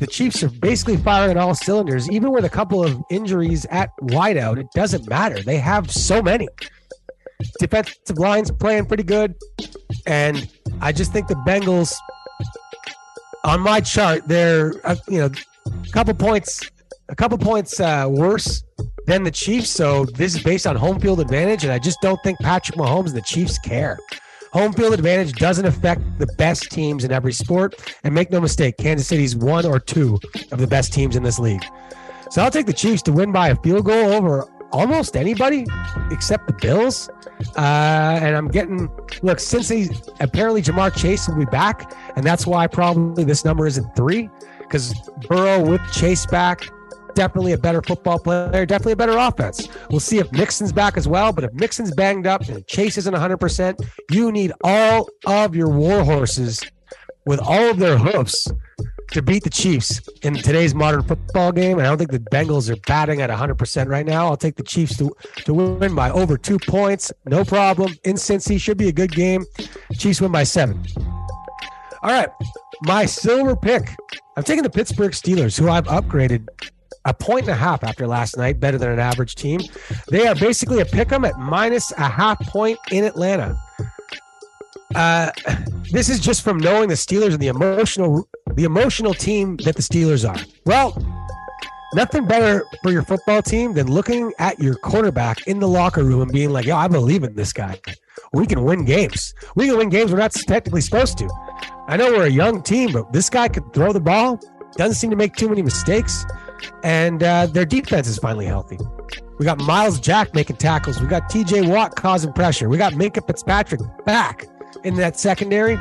The Chiefs are basically firing at all cylinders. Even with a couple of injuries at wideout, it doesn't matter. They have so many. Defensive line's playing pretty good, and I just think the Bengals, on my chart, they're uh, you know a couple points, a couple points uh, worse than the Chiefs. So this is based on home field advantage, and I just don't think Patrick Mahomes and the Chiefs care. Home field advantage doesn't affect the best teams in every sport, and make no mistake, Kansas City's one or two of the best teams in this league. So I'll take the Chiefs to win by a field goal over almost anybody except the Bills. Uh, and I'm getting, look, Cincy, apparently Jamar Chase will be back, and that's why probably this number isn't three, because Burrow with Chase back, definitely a better football player, definitely a better offense. We'll see if Mixon's back as well, but if Mixon's banged up and Chase isn't one hundred percent, you need all of your war horses with all of their hoofs to beat the Chiefs in today's modern football game. And I don't think the Bengals are batting at one hundred percent right now. I'll take the Chiefs to, to win by over two points. No problem. In Cincy, should be a good game. Chiefs win by seven. All right. My silver pick. I'm taking the Pittsburgh Steelers, who I've upgraded a point and a half after last night, better than an average team. They are basically a pick 'em at minus a half point in Atlanta. Uh, this is just from knowing the Steelers and the emotional the emotional team that the Steelers are. Well, nothing better for your football team than looking at your quarterback in the locker room and being like, yo, I believe in this guy. We can win games. We can win games we're not technically supposed to. I know we're a young team, but this guy can throw the ball, doesn't seem to make too many mistakes, and uh, their defense is finally healthy. We got Miles Jack making tackles. We got T J Watt causing pressure. We got Minkah Fitzpatrick back in that secondary.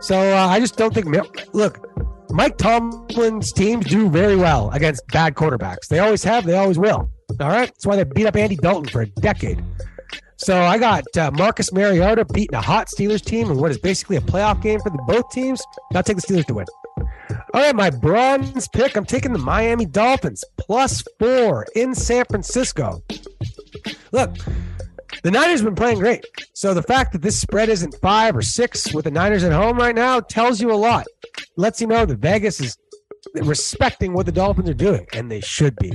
So uh, I just don't think, look, Mike Tomlin's teams do very well against bad quarterbacks. They always have, they always will. All right. That's why they beat up Andy Dalton for a decade. So I got uh, Marcus Mariota beating a hot Steelers team in what is basically a playoff game for the, both teams. I'll take the Steelers to win. All right, my bronze pick. I'm taking the Miami Dolphins plus four in San Francisco. Look, the Niners have been playing great. So the fact that this spread isn't five or six with the Niners at home right now tells you a lot. Lets you know that Vegas is respecting what the Dolphins are doing, and they should be.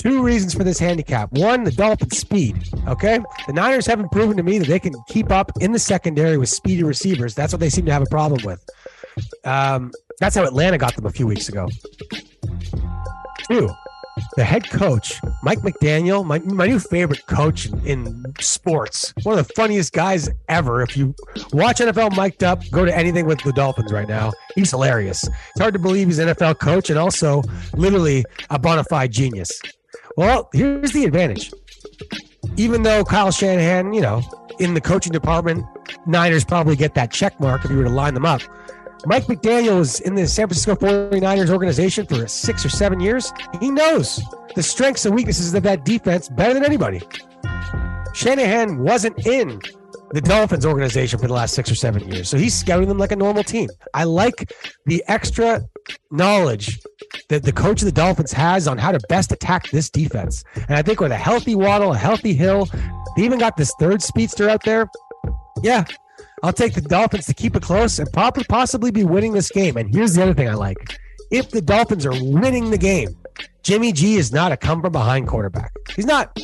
Two reasons for this handicap. One, the Dolphins' speed, okay? The Niners haven't proven to me that they can keep up in the secondary with speedy receivers. That's what they seem to have a problem with. Um, that's how Atlanta got them a few weeks ago. Two, the head coach, Mike McDaniel, my, my new favorite coach in, in sports. One of the funniest guys ever. If you watch N F L Mic'd Up, go to anything with the Dolphins right now. He's hilarious. It's hard to believe he's an N F L coach and also literally a bona fide genius. Well, here's the advantage. Even though Kyle Shanahan, you know, in the coaching department, Niners probably get that check mark if you were to line them up. Mike McDaniel was in the San Francisco forty-niners organization for six or seven years. He knows the strengths and weaknesses of that defense better than anybody. Shanahan wasn't in the Dolphins organization for the last six or seven years, so he's scouting them like a normal team. I like the extra knowledge that the coach of the Dolphins has on how to best attack this defense. And I think with a healthy Waddle, a healthy Hill, they even got this third speedster out there. Yeah. I'll take the Dolphins to keep it close and probably possibly be winning this game. And here's the other thing I like. If the Dolphins are winning the game, Jimmy G is not a come-from-behind quarterback. He's not.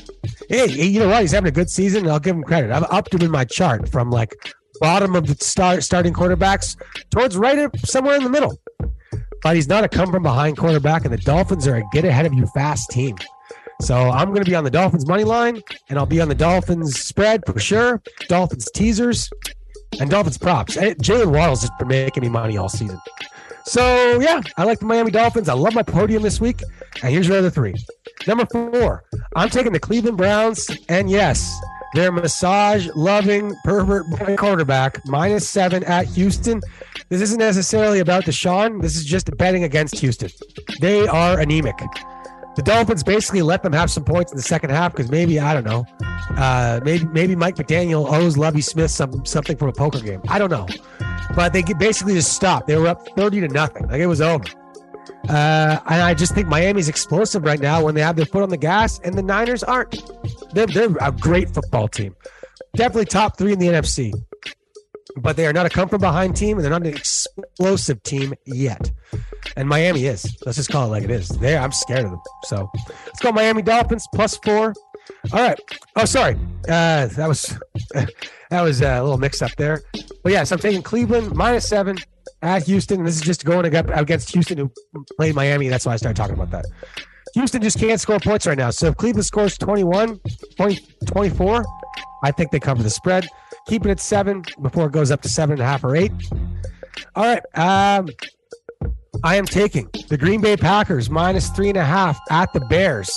Hey, you know what? He's having a good season, and I'll give him credit. I've upped him in my chart from, like, bottom of the start, starting quarterbacks towards right up somewhere in the middle. But he's not a come-from-behind quarterback, and the Dolphins are a get-ahead-of-you-fast team. So I'm going to be on the Dolphins' money line, and I'll be on the Dolphins' spread for sure, Dolphins' teasers, and Dolphins props. Jalen Waddle's just been making me money all season. So, yeah, I like the Miami Dolphins. I love my podium this week. And here's your other three. Number four, I'm taking the Cleveland Browns. And, yes, their massage-loving pervert boy quarterback, minus seven at Houston. This isn't necessarily about Deshaun. This is just betting against Houston. They are anemic. the Dolphins basically let them have some points in the second half because maybe, I don't know, uh, maybe maybe Mike McDaniel owes Lovie Smith some something from a poker game. I don't know. But they basically just stopped. They were up thirty to nothing. Like, it was over. Uh, and I just think Miami's explosive right now when they have their foot on the gas, and the Niners aren't. They're, they're a great football team. Definitely top three in the N F C. But they are not a come-from-behind team, and they're not an explosive team yet. And Miami is. Let's just call it like it is. There, I'm scared of them. So let's go Miami Dolphins, plus four. All right. Oh, sorry. Uh, that was that was a little mix-up there. But, yeah, so I'm taking Cleveland, minus seven at Houston. This is just going against Houston, who played Miami. That's why I started talking about that. Houston just can't score points right now. So if Cleveland scores twenty-one, twenty, twenty-four, I think they cover the spread. Keep it at seven before it goes up to seven and a half or eight. All right. Um, I am taking the Green Bay Packers minus three and a half at the Bears.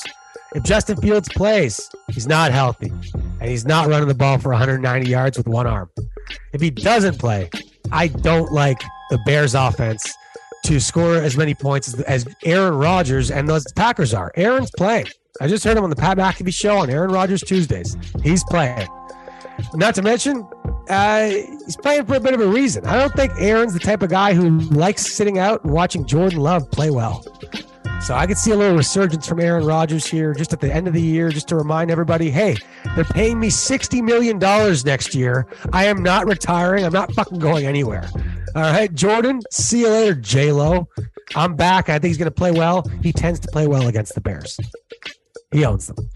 If Justin Fields plays, he's not healthy, and he's not running the ball for one hundred ninety yards with one arm. If he doesn't play, I don't like the Bears offense to score as many points as, as Aaron Rodgers and those Packers are. Aaron's playing. I just heard him on the Pat McAfee show on Aaron Rodgers Tuesdays. He's playing. Not to mention, uh, he's playing for a bit of a reason. I don't think Aaron's the type of guy who likes sitting out and watching Jordan Love play well. So I could see a little resurgence from Aaron Rodgers here just at the end of the year, just to remind everybody, hey, they're paying me sixty million dollars next year. I am not retiring. I'm not fucking going anywhere. All right, Jordan, see you later, J-Lo. I'm back. I think he's going to play well. He tends to play well against the Bears. He owns them.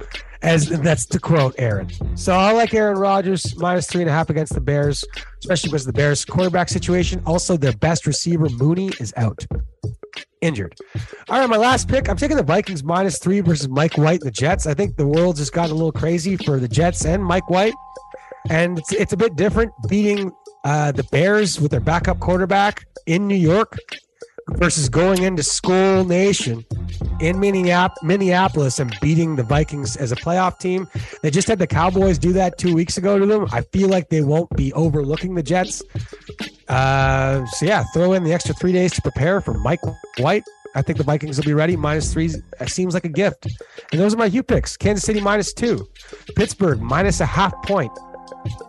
As that's to quote Aaron. So I like Aaron Rodgers minus three and a half against the Bears, especially because of the Bears quarterback situation. Also, their best receiver, Mooney, is out. Injured. All right, my last pick. I'm taking the Vikings minus three versus Mike White and the Jets. I think the world's just gotten a little crazy for the Jets and Mike White. And it's, it's a bit different beating uh, the Bears with their backup quarterback in New York versus going into Skull Nation in Minneapolis and beating the Vikings as a playoff team. They just had the Cowboys do that two weeks ago to them. I feel like they won't be overlooking the Jets. Uh, so, yeah, throw in the extra three days to prepare for Mike White. I think the Vikings will be ready. Minus three seems like a gift. And those are my Hugh picks. Kansas City minus two. Pittsburgh minus a half point.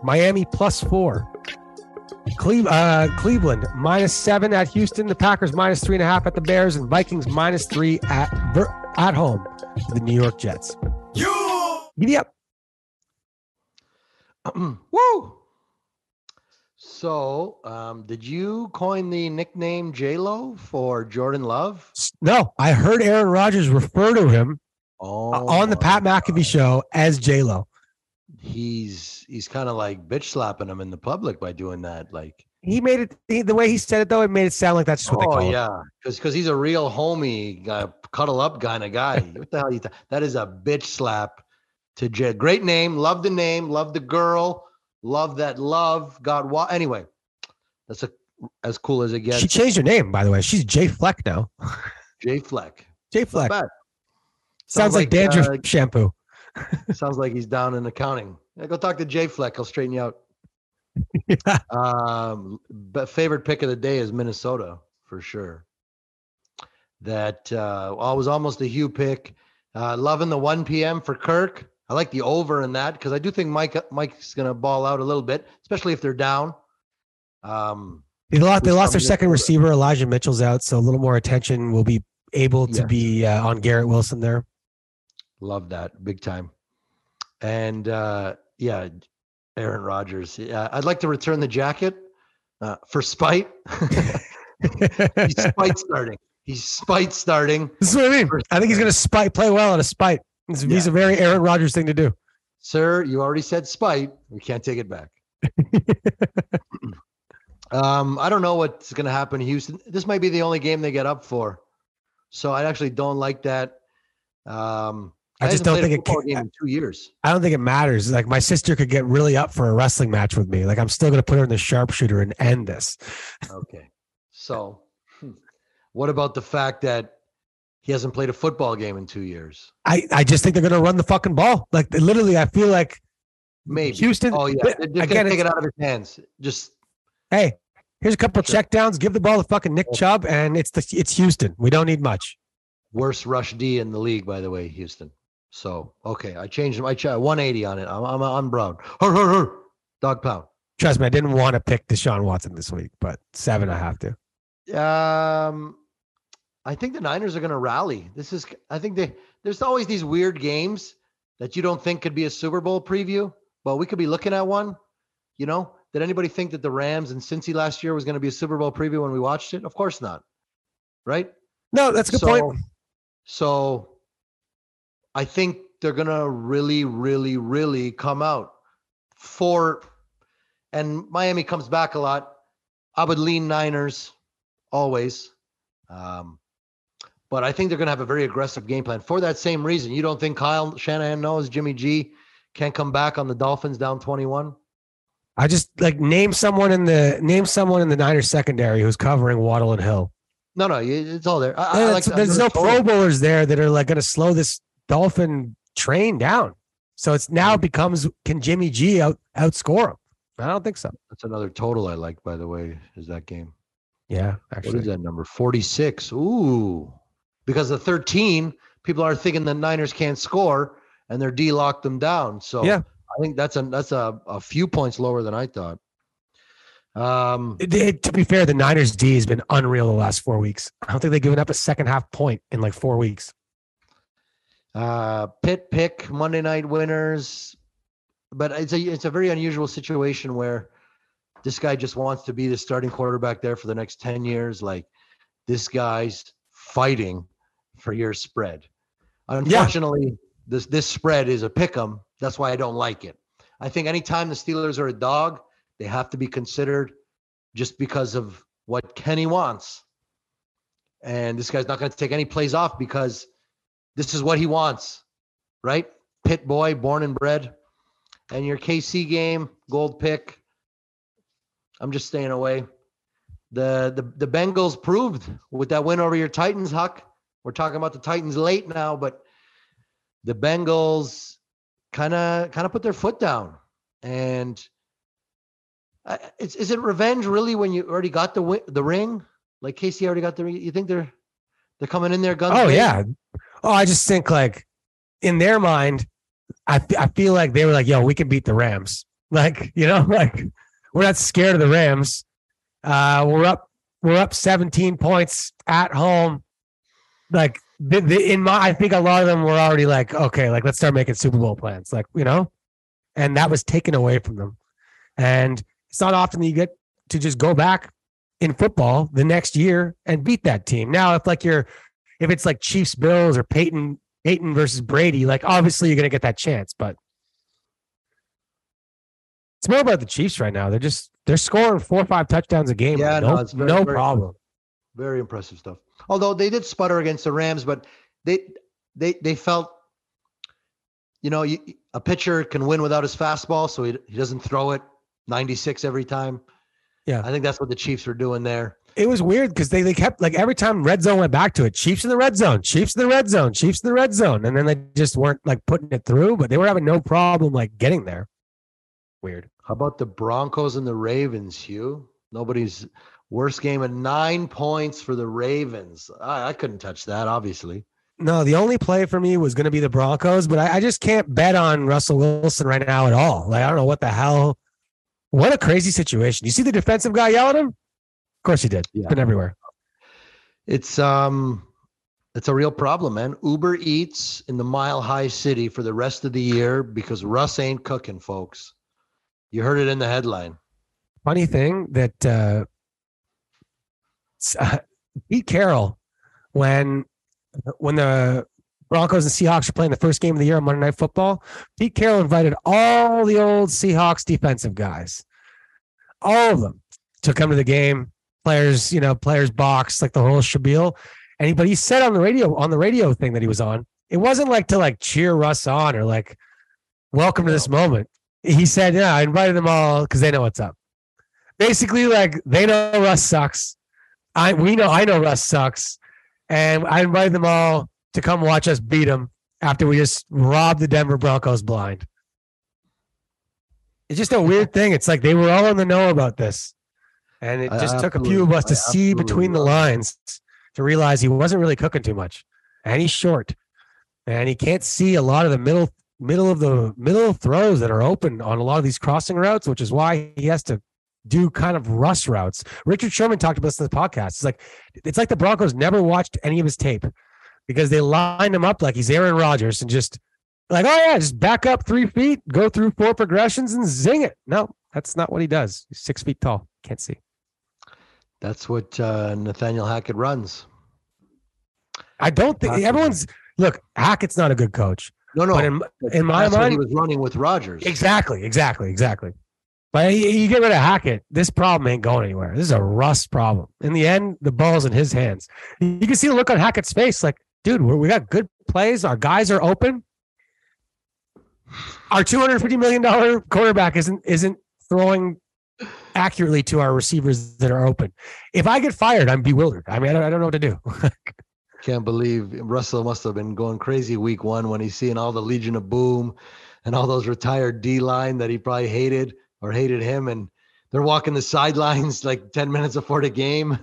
Miami plus four. Cle- uh, Cleveland minus seven at Houston. The Packers minus three and a half at the Bears. And Vikings minus three at ver- at home to the New York Jets. You giddy up. Woo! So, um, did you coin the nickname J-Lo for Jordan Love? No, I heard Aaron Rodgers refer to him oh, uh, on the Pat McAfee God. show as J-Lo. He's he's kind of like bitch slapping him in the public by doing that. Like he made it he, the way he said it though, it made it sound like that's just what oh, they call yeah. him. Oh yeah, because he's a real homie, uh, cuddle up kind of guy. What the hell? You th- that is a bitch slap to J. Great name, love the name, love the girl, love that love. God, wa- anyway, that's a, as cool as it gets. She changed her name, by the way. She's J Fleck now. J Fleck. J Fleck. Sounds, Sounds like, like dandruff uh, shampoo. Sounds like he's down in accounting. Yeah, go talk to Jay Fleck. I'll straighten you out. Yeah. Um, but favorite pick of the day is Minnesota for sure. That uh, was almost a Hugh pick. Uh, loving the one p.m. for Kirk. I like the over in that because I do think Mike Mike's going to ball out a little bit, especially if they're down. Um, they lost, they lost their second over. receiver. Elijah Mitchell's out, so a little more attention will be able to yeah. be uh, on Garrett Wilson there. Love that big time. And uh, yeah, Aaron Rodgers. Yeah, I'd like to return the jacket uh, for spite. He's spite starting. He's spite starting. This is what I mean. I think he's going to spite, play well out of spite. He's, yeah. he's a very Aaron Rodgers thing to do. Sir, you already said spite. We can't take it back. um, I don't know what's going to happen in Houston. This might be the only game they get up for. So I actually don't like that. Um, I, I just don't think it in two years. I don't think it matters. Like my sister could get really up for a wrestling match with me. Like I'm still going to put her in the sharpshooter and end this. Okay. So what about the fact that he hasn't played a football game in two years? I, I just think they're going to run the fucking ball. Like literally, I feel like maybe Houston. Oh yeah. They're just going to take it out of his hands. Just, hey, here's a couple sure. check downs. Give the ball to fucking Nick Chubb and it's the, it's Houston. We don't need much. Worst rush D in the league, by the way, Houston. So, okay, I changed my chat one eighty on it. I'm I'm, I'm brown. Hur, hur, hur. Dog pound. Trust me, I didn't want to pick Deshaun Watson this week, but seven I have to. Um, I think the Niners are going to rally. This is, I think they, there's always these weird games that you don't think could be a Super Bowl preview, but we could be looking at one. You know, did anybody think that the Rams and Cincy last year was going to be a Super Bowl preview when we watched it? Of course not. Right? No, that's a good so, point. So I think they're going to really, really, really come out for, and Miami comes back a lot. I would lean Niners always. Um, but I think they're going to have a very aggressive game plan for that same reason. You don't think Kyle Shanahan knows Jimmy G can't come back on the Dolphins down twenty-one? I just like name someone in the name someone in the Niners secondary who's covering Waddle and Hill. No, no, it's all there. I, yeah, I like there's no Pro Bowlers there that are like going to slow this Dolphin train down. So it's now becomes, can Jimmy G out outscore him? I don't think so. That's another total I like, by the way, is that game. Yeah, actually. What is that number? forty-six. Ooh. Because the thirteen, people are thinking the Niners can't score, and their D locked them down. So yeah. I think that's a that's a, a few points lower than I thought. Um, it, it, to be fair, the Niners D has been unreal the last four weeks. I don't think they've given up a second half point in like four weeks. Uh, pit pick Monday night winners, but it's a it's a very unusual situation where this guy just wants to be the starting quarterback there for the next ten years. Like this guy's fighting for your spread. Unfortunately, yeah. this this spread is a pick 'em. That's why I don't like it. I think anytime the Steelers are a dog, they have to be considered just because of what Kenny wants. And this guy's not going to take any plays off because this is what he wants, right? Pit boy, born and bred. And your K C game, gold pick. I'm just staying away. The, the, the Bengals proved with that win over your Titans, Huck. We're talking about the Titans late now, but the Bengals kind of kind of put their foot down. And Uh, it's, is it revenge really when you already got the wi- the ring? Like K C already got the ring. You think they're they're coming in there guns? Oh, yeah. Oh, I just think like in their mind, I th- I feel like they were like, yo, we can beat the Rams. Like, you know, like we're not scared of the Rams. Uh, we're up we're up seventeen points at home. Like the, the, in my, I think a lot of them were already like, okay, like let's start making Super Bowl plans. Like, you know, and that was taken away from them. And it's not often that you get to just go back in football the next year and beat that team. Now, if like you're, if it's like Chiefs, Bills, or Peyton, Peyton versus Brady, like obviously you're going to get that chance, but it's more about the Chiefs right now. They're just, they're scoring four or five touchdowns a game. Yeah, no, no, it's very, no very, problem. Very impressive stuff. Although they did sputter against the Rams, but they, they, they felt, you know, a pitcher can win without his fastball. So he, he doesn't throw it ninety-six every time. Yeah. I think that's what the Chiefs were doing there. It was weird because they, they kept like every time red zone went back to it, Chiefs in the red zone, Chiefs in the red zone, Chiefs in the red zone. And then they just weren't like putting it through, but they were having no problem like getting there. Weird. How about the Broncos and the Ravens, Hugh? Nobody's worst game and nine points for the Ravens. I, I couldn't touch that, obviously. No, the only play for me was going to be the Broncos, but I, I just can't bet on Russell Wilson right now at all. Like, I don't know what the hell. What a crazy situation. You see the defensive guy yell at him? Of course he did. Yeah. It's been everywhere. It's um, it's a real problem, man. Uber Eats in the Mile High City for the rest of the year because Russ ain't cooking, folks. You heard it in the headline. Funny thing that uh, uh, Pete Carroll, when when the Broncos and Seahawks are playing the first game of the year on Monday Night Football, Pete Carroll invited all the old Seahawks defensive guys, all of them, to come to the game. Players, you know, players box, like the whole shabeel. And he, but he said on the radio, on the radio thing that he was on, it wasn't like to like cheer Russ on or like welcome to this moment. He said, "Yeah, I invited them all because they know what's up." Basically, like they know Russ sucks. I we know I know Russ sucks, and I invited them all to come watch us beat them after we just robbed the Denver Broncos blind. It's just a weird thing. It's like they were all in the know about this. And it just I took a few of us to I see between the lines to realize he wasn't really cooking too much. and he's short, and he can't see a lot of the middle middle of the middle throws that are open on a lot of these crossing routes, which is why he has to do kind of rush routes. Richard Sherman talked about this in the podcast. It's like it's like the Broncos never watched any of his tape because they lined him up like he's Aaron Rodgers and just like, oh yeah, just back up three feet, go through four progressions and zing it. No, that's not what he does. He's six feet tall. Can't see. That's what uh, Nathaniel Hackett runs. I don't think Hackett. everyone's look. Hackett's not a good coach. No, no. But in, in my that's mind, he was running with Rodgers. Exactly, exactly, exactly. But you get rid of Hackett, this problem ain't going anywhere. This is a rust problem. In the end, the ball's in his hands. You can see the look on Hackett's face, like, dude, we got good plays. Our guys are open. Our two hundred fifty million dollars quarterback isn't isn't throwing accurately to our receivers that are open. If I get fired, I'm bewildered. I mean, I don't, I don't know what to do. Can't believe Russell must have been going crazy week one when he's seeing all the Legion of Boom and all those retired D-line that he probably hated or hated him. And they're walking the sidelines like ten minutes before the game,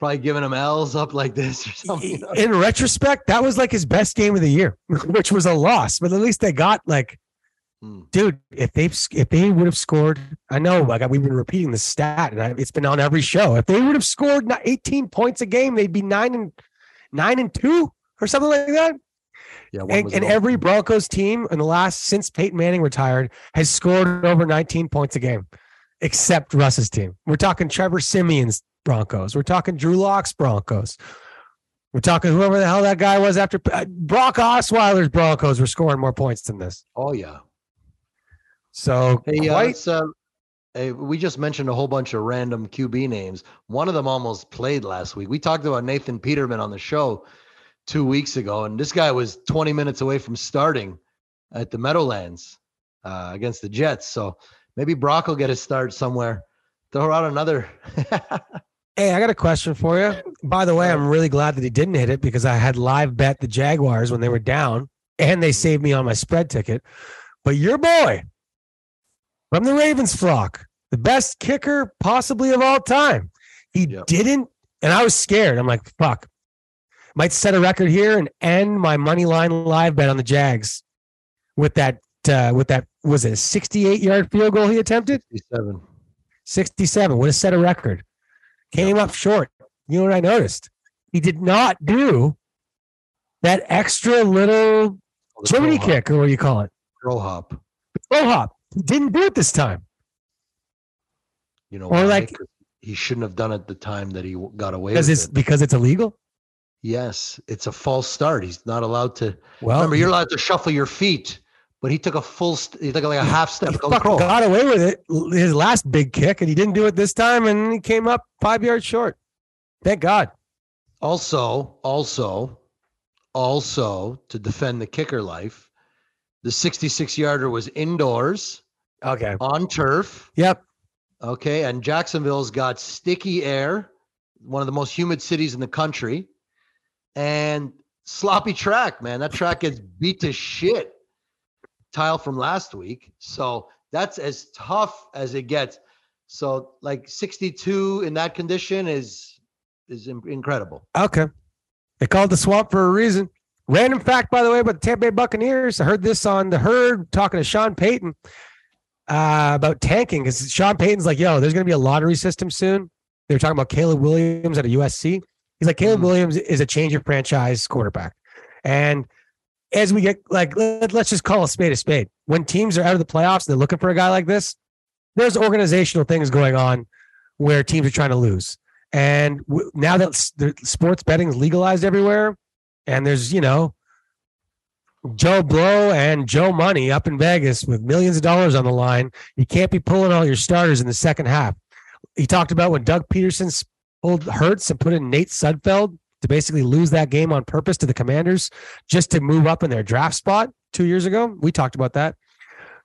probably giving him L's up like this or something. In retrospect, that was like his best game of the year, which was a loss. But at least they got like, hmm. dude, if they if they would have scored, I know like we've been repeating the stat, and I, it's been on every show. If they would have scored eighteen points a game, they'd be nine and Nine and two or something like that. Yeah, and, and every Broncos team in the last since Peyton Manning retired has scored over nineteen points a game, except Russ's team. We're talking Trevor Simeon's Broncos. We're talking Drew Locke's Broncos. We're talking whoever the hell that guy was after uh, Brock Osweiler's Broncos were scoring more points than this. Oh yeah. So hey, uh, quite, uh, hey, we just mentioned a whole bunch of random Q B names. One of them almost played last week. We talked about Nathan Peterman on the show two weeks ago, and this guy was twenty minutes away from starting at the Meadowlands uh, against the Jets. So maybe Brock will get a start somewhere. Throw out another. Hey, I got a question for you. By the way, I'm really glad that he didn't hit it because I had live bet the Jaguars when they were down, and they saved me on my spread ticket. But your boy, from the Ravens flock, the best kicker possibly of all time. He yep. didn't, and I was scared. I'm like, fuck. Might set a record here and end my money line live bet on the Jags with that, uh, with that, was it a sixty-eight yard field goal he attempted? sixty-seven. sixty-seven would have set a record. Came yep. up short. You know what I noticed? He did not do that extra little oh, chimney kick, or what do you call it? Throw hop. Throw hop. Didn't do it this time. You know, or like he shouldn't have done it the time that he got away with it's, it. Because it's illegal? Yes. It's a false start. He's not allowed to. Well, remember, you're allowed to shuffle your feet, but he took a full, he took like a half step. He got away with it, his last big kick, and he didn't do it this time, and he came up five yards short. Thank God. Also, also, also, to defend the kicker life, the sixty-six yarder was indoors. Okay. On turf. Yep. Okay. And Jacksonville's got sticky air, one of the most humid cities in the country. And sloppy track, man. That track gets beat to shit. Tile from last week. So that's as tough as it gets. So like sixty-two in that condition is is incredible. Okay. They called the swamp for a reason. Random fact, by the way, about the Tampa Bay Buccaneers. I heard this on The Herd talking to Sean Payton uh, about tanking. Because Sean Payton's like, yo, there's going to be a lottery system soon. They were talking about Caleb Williams at a U S C. He's like, Caleb mm-hmm. Williams is a change of franchise quarterback. And as we get, like, let, let's just call a spade a spade. When teams are out of the playoffs and they're looking for a guy like this, there's organizational things going on where teams are trying to lose. And w- now that s- the sports betting is legalized everywhere, and there's, you know, Joe Blow and Joe Money up in Vegas with millions of dollars on the line. You can't be pulling all your starters in the second half. He talked about when Doug Peterson pulled Hurts and put in Nate Sudfeld to basically lose that game on purpose to the Commanders just to move up in their draft spot two years ago. We talked about that.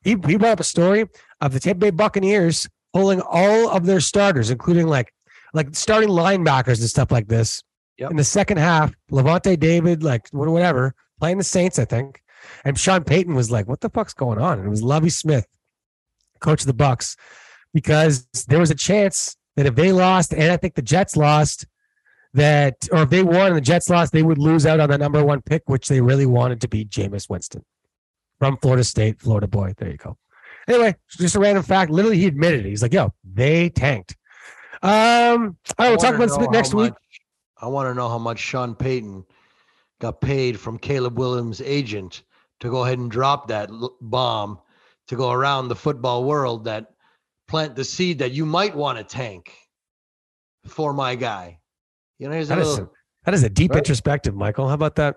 He, he brought up a story of the Tampa Bay Buccaneers pulling all of their starters, including like like starting linebackers and stuff like this. Yep. In the second half, Levante David, like whatever, playing the Saints, I think. And Sean Payton was like, what the fuck's going on? And it was Lovie Smith, coach of the Bucs, because there was a chance that if they lost, and I think the Jets lost, that, or if they won and the Jets lost, they would lose out on the number one pick, which they really wanted to be Jameis Winston from Florida State, Florida boy. There you go. Anyway, just a random fact. Literally, he admitted it. He's like, yo, they tanked. Um, all right, we'll talk about this next week. I want to know how much Sean Payton got paid from Caleb Williams' agent to go ahead and drop that bomb to go around the football world, that plant the seed that you might want to tank for my guy. You know, here's that, a little, is a, that is a deep right? introspective, Michael. How about that?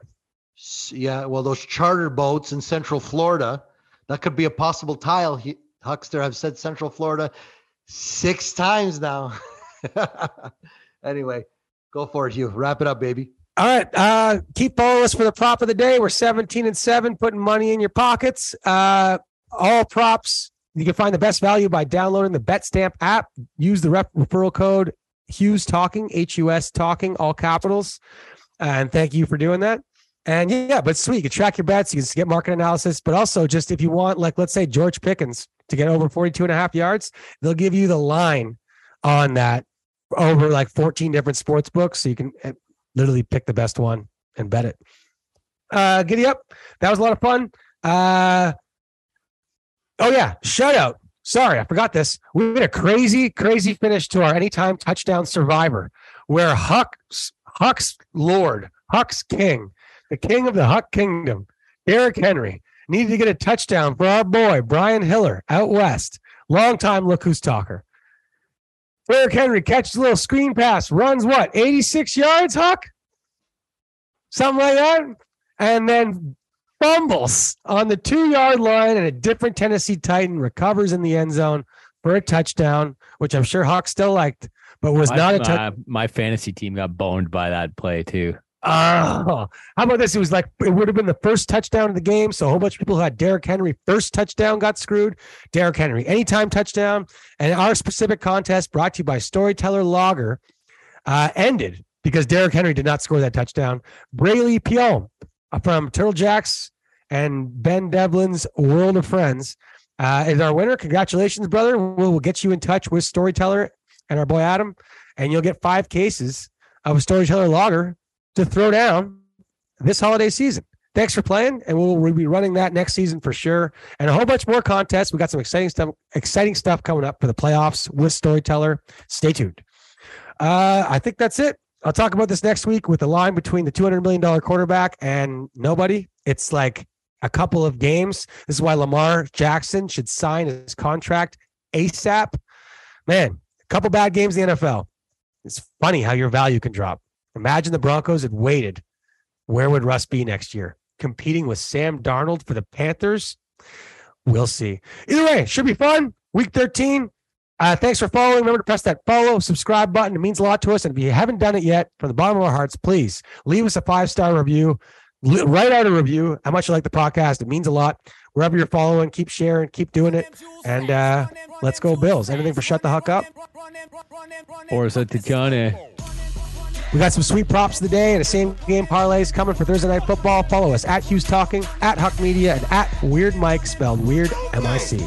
Yeah, well, those charter boats in Central Florida, that could be a possible tile. He, Huckster, I've said Central Florida six times now. Anyway, go for it, Hugh. Wrap it up, baby. All right. Uh, keep following us for the prop of the day. We're seventeen and seven, putting money in your pockets. Uh, all props. You can find the best value by downloading the BetStamp app. Use the rep- referral code Hughes Talking, H U S Talking, all capitals. And thank you for doing that. And yeah, but sweet. You can track your bets. You can get market analysis. But also just if you want, like, let's say George Pickens to get over forty-two and a half yards, they'll give you the line on that over like fourteen different sports books. So you can literally pick the best one and bet it. Uh, giddy up. That was a lot of fun. Uh, Oh, yeah. Shout out. Sorry, I forgot this. We had a crazy, crazy finish to our anytime touchdown survivor where Huck's, Huck's Lord, Huck's King, the king of the Huck Kingdom, Derrick Henry, needed to get a touchdown for our boy, Brian Hiller, out west. Longtime Look Who's Talker. Derrick Henry catches a little screen pass, runs what, eighty-six yards, Huck? Something like that. And then fumbles on the two-yard line, and a different Tennessee Titan recovers in the end zone for a touchdown, which I'm sure Hawk still liked, but was my, not a touchdown. Uh, my fantasy team got boned by that play, too. Oh, how about this? It was like it would have been the first touchdown of the game, so a whole bunch of people who had Derrick Henry first touchdown got screwed. Derrick Henry, anytime touchdown. And our specific contest brought to you by Storyteller Logger uh, ended because Derrick Henry did not score that touchdown. Braley Pion from Turtle Jacks and Ben Devlin's World of Friends uh, is our winner. Congratulations, brother. We'll, we'll get you in touch with Storyteller and our boy Adam, and you'll get five cases of a Storyteller Lager to throw down this holiday season. Thanks for playing, and we'll, we'll be running that next season for sure, and a whole bunch more contests. We got some exciting stuff, exciting stuff coming up for the playoffs with Storyteller. Stay tuned. Uh, I think that's it. I'll talk about this next week with the line between the two hundred million dollars quarterback and nobody. It's like a couple of games. This is why Lamar Jackson should sign his contract ASAP. Man, a couple bad games in the N F L. It's funny how your value can drop. Imagine the Broncos had waited. Where would Russ be next year? Competing with Sam Darnold for the Panthers? We'll see. Either way, should be fun. Week thirteen. Uh, thanks for following. Remember to press that follow, subscribe button. It means a lot to us. And if you haven't done it yet, from the bottom of our hearts, please leave us a five-star review. L- write out a review how much you like the podcast. It means a lot. Wherever you're following, keep sharing, keep doing it. And uh, let's go Bills. Anything for Shut the Huck Up? Or is it the Johnny? We got some sweet props of the day and a same-game parlays coming for Thursday Night Football. Follow us at Hughes Talking, at Huck Media, and at Weird Mike, spelled Weird M I C.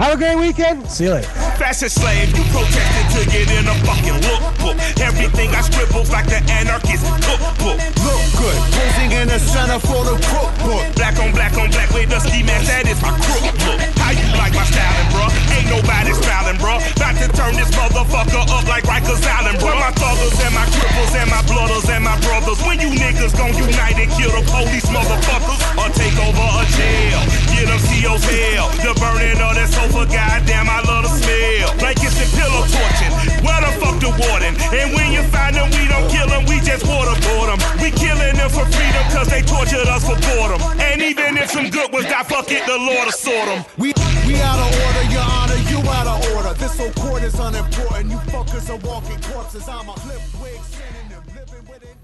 Have a great weekend. See you later. Fashion slave, you protested to get in a fucking lookbook. Everything I scribbled like the anarchist cookbook. Look good, posing in the center for the cookbook. Black on black on black, way dusty man, that is my crookbook. How you like my styling, bruh? Ain't nobody styling, bruh. About to turn this motherfucker up like Rikers Island, bruh. Where my thuggers and my cripples and my blooders and my brothers. When you niggas gon' unite and kill the police motherfuckers, or take over a jail. Get them C O's hell. The burning of that soul. Goddamn, I love the smell. Blankets and pillow torching. Where the fuck the warden? And when you find them, we don't kill them, we just waterboard them. We killing them for freedom, cause they tortured us for boredom. And even if some good was die, fuck it, the Lord will sort them. We, we out of order, your honor, you out of order. This whole court is unimportant. You fuckers are walking corpses. I'm a flip wig, sinning and living with it.